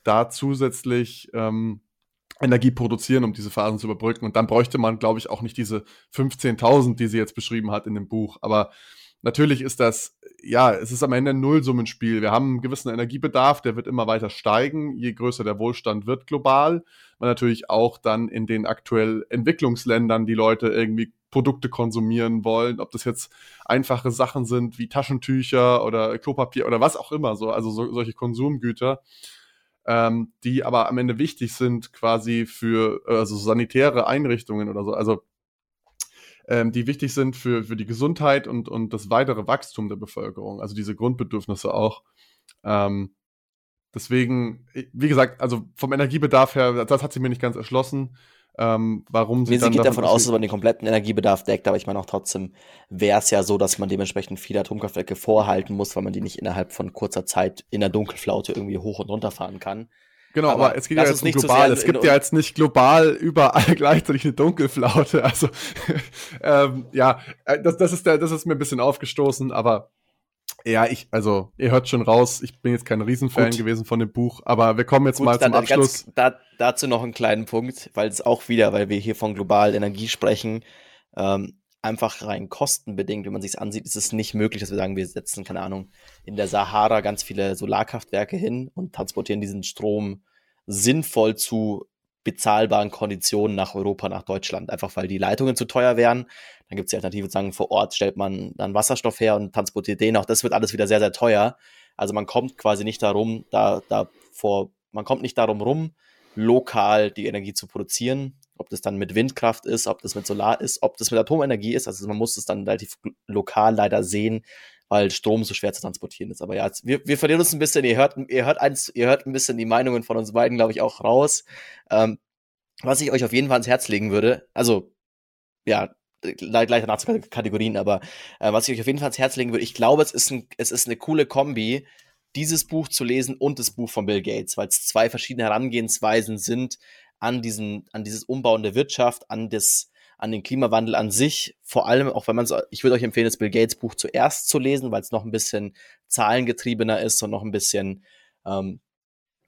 da zusätzlich ähm, Energie produzieren, um diese Phasen zu überbrücken. Und dann bräuchte man, glaube ich, auch nicht diese fünfzehntausend, die sie jetzt beschrieben hat in dem Buch. Aber natürlich ist das, ja, es ist am Ende ein Nullsummenspiel. Wir haben einen gewissen Energiebedarf, der wird immer weiter steigen, je größer der Wohlstand wird global, weil natürlich auch dann in den aktuell Entwicklungsländern die Leute irgendwie Produkte konsumieren wollen, ob das jetzt einfache Sachen sind wie Taschentücher oder Klopapier oder was auch immer, so, also so, solche Konsumgüter, die aber am Ende wichtig sind quasi für also sanitäre Einrichtungen oder so, also ähm, die wichtig sind für, für die Gesundheit und, und das weitere Wachstum der Bevölkerung, also diese Grundbedürfnisse auch. Ähm, deswegen, wie gesagt, also vom Energiebedarf her, das hat sie mir nicht ganz erschlossen, ähm, warum sie dann... Sie geht davon aus, dass man den kompletten Energiebedarf deckt, aber ich meine auch trotzdem wäre es ja so, dass man dementsprechend viele Atomkraftwerke vorhalten muss, weil man die nicht innerhalb von kurzer Zeit in der Dunkelflaute irgendwie hoch und runter fahren kann. Genau, aber, aber es geht ja jetzt nicht um global. Es gibt ja jetzt nicht global überall gleichzeitig eine Dunkelflaute. Also, ähm, ja, das, das, ist der, das ist mir ein bisschen aufgestoßen, aber ja, ich, also, ihr hört schon raus, ich bin jetzt kein Riesenfan Gut. gewesen von dem Buch, aber wir kommen jetzt Gut, mal zum dann Abschluss. Ganz, da, dazu noch einen kleinen Punkt, weil es auch wieder, weil wir hier von globalen Energie sprechen, ähm, einfach rein kostenbedingt, wenn man sich es ansieht, ist es nicht möglich, dass wir sagen, wir setzen, keine Ahnung, in der Sahara ganz viele Solarkraftwerke hin und transportieren diesen Strom sinnvoll zu bezahlbaren Konditionen nach Europa, nach Deutschland, einfach weil die Leitungen zu teuer wären. Dann gibt es die Alternative, sagen, vor Ort stellt man dann Wasserstoff her und transportiert den. Auch das wird alles wieder sehr, sehr teuer. Also man kommt quasi nicht darum, da, da vor, man kommt nicht darum rum, lokal die Energie zu produzieren. Ob das dann mit Windkraft ist, ob das mit Solar ist, ob das mit Atomenergie ist. Also man muss es dann relativ lokal leider sehen, weil Strom so schwer zu transportieren ist. Aber ja, wir, wir verlieren uns ein bisschen. Ihr hört, ihr hört eins, ihr hört ein bisschen die Meinungen von uns beiden, glaube ich, auch raus. Ähm, was ich euch auf jeden Fall ans Herz legen würde, also ja, gleich danach zu Kategorien, aber äh, was ich euch auf jeden Fall ans Herz legen würde, ich glaube, es ist ein, es ist eine coole Kombi, dieses Buch zu lesen und das Buch von Bill Gates, weil es zwei verschiedene Herangehensweisen sind, an diesen, an dieses Umbauen der Wirtschaft, an das, an den Klimawandel an sich, vor allem auch wenn man es, ich würde euch empfehlen, das Bill Gates Buch zuerst zu lesen, weil es noch ein bisschen zahlengetriebener ist und noch ein bisschen, ähm,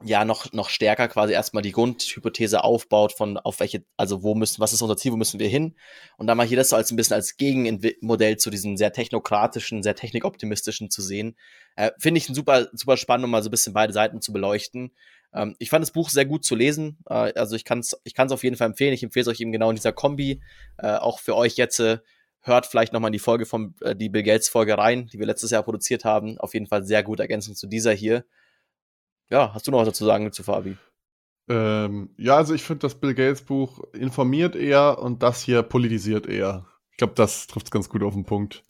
ja, noch, noch stärker quasi erstmal die Grundhypothese aufbaut von, auf welche, also wo müssen, was ist unser Ziel, wo müssen wir hin? Und dann mal hier das so als ein bisschen als Gegenmodell zu diesem sehr technokratischen, sehr technikoptimistischen zu sehen. Äh, finde ich ein super, super spannend, um mal so ein bisschen beide Seiten zu beleuchten. Ähm, ich fand das Buch sehr gut zu lesen, äh, also ich kann es ich kann's auf jeden Fall empfehlen, ich empfehle es euch eben genau in dieser Kombi, äh, auch für euch jetzt, äh, hört vielleicht nochmal in die Folge von, äh, die Bill Gates Folge rein, die wir letztes Jahr produziert haben, auf jeden Fall sehr gut ergänzend zu dieser hier. Ja, hast du noch was dazu sagen zu Fabi? Ähm, ja, also ich finde, das Bill Gates Buch informiert eher und das hier politisiert eher. Ich glaube, das trifft es ganz gut auf den Punkt.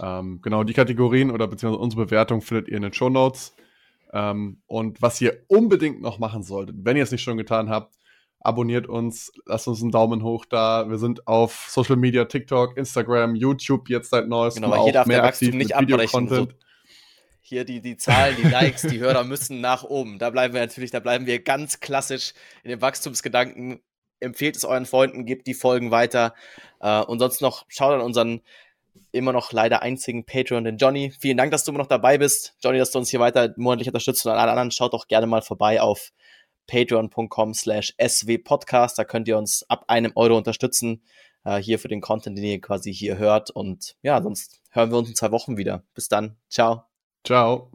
Ähm, genau, die Kategorien oder beziehungsweise unsere Bewertung findet ihr in den Shownotes. Ähm, und was ihr unbedingt noch machen solltet, wenn ihr es nicht schon getan habt, abonniert uns, lasst uns einen Daumen hoch da. Wir sind auf Social Media, TikTok, Instagram, YouTube jetzt seit Neuestem. Genau, hier darf der Wachstum nicht abbrechen. So, hier die, die Zahlen, die Likes, die Hörer müssen nach oben. Da bleiben wir natürlich, da bleiben wir ganz klassisch in dem Wachstumsgedanken. Empfehlt es euren Freunden, gebt die Folgen weiter. Äh, und sonst noch, schaut an unseren immer noch leider einzigen Patreon, den Johnny. Vielen Dank, dass du immer noch dabei bist. Johnny, dass du uns hier weiter monatlich unterstützt. Und an alle anderen, schaut doch gerne mal vorbei auf patreon.com slash swpodcast. Da könnt ihr uns ab einem Euro unterstützen, äh, hier für den Content, den ihr quasi hier hört. Und ja, sonst hören wir uns in zwei Wochen wieder. Bis dann. Ciao. Ciao.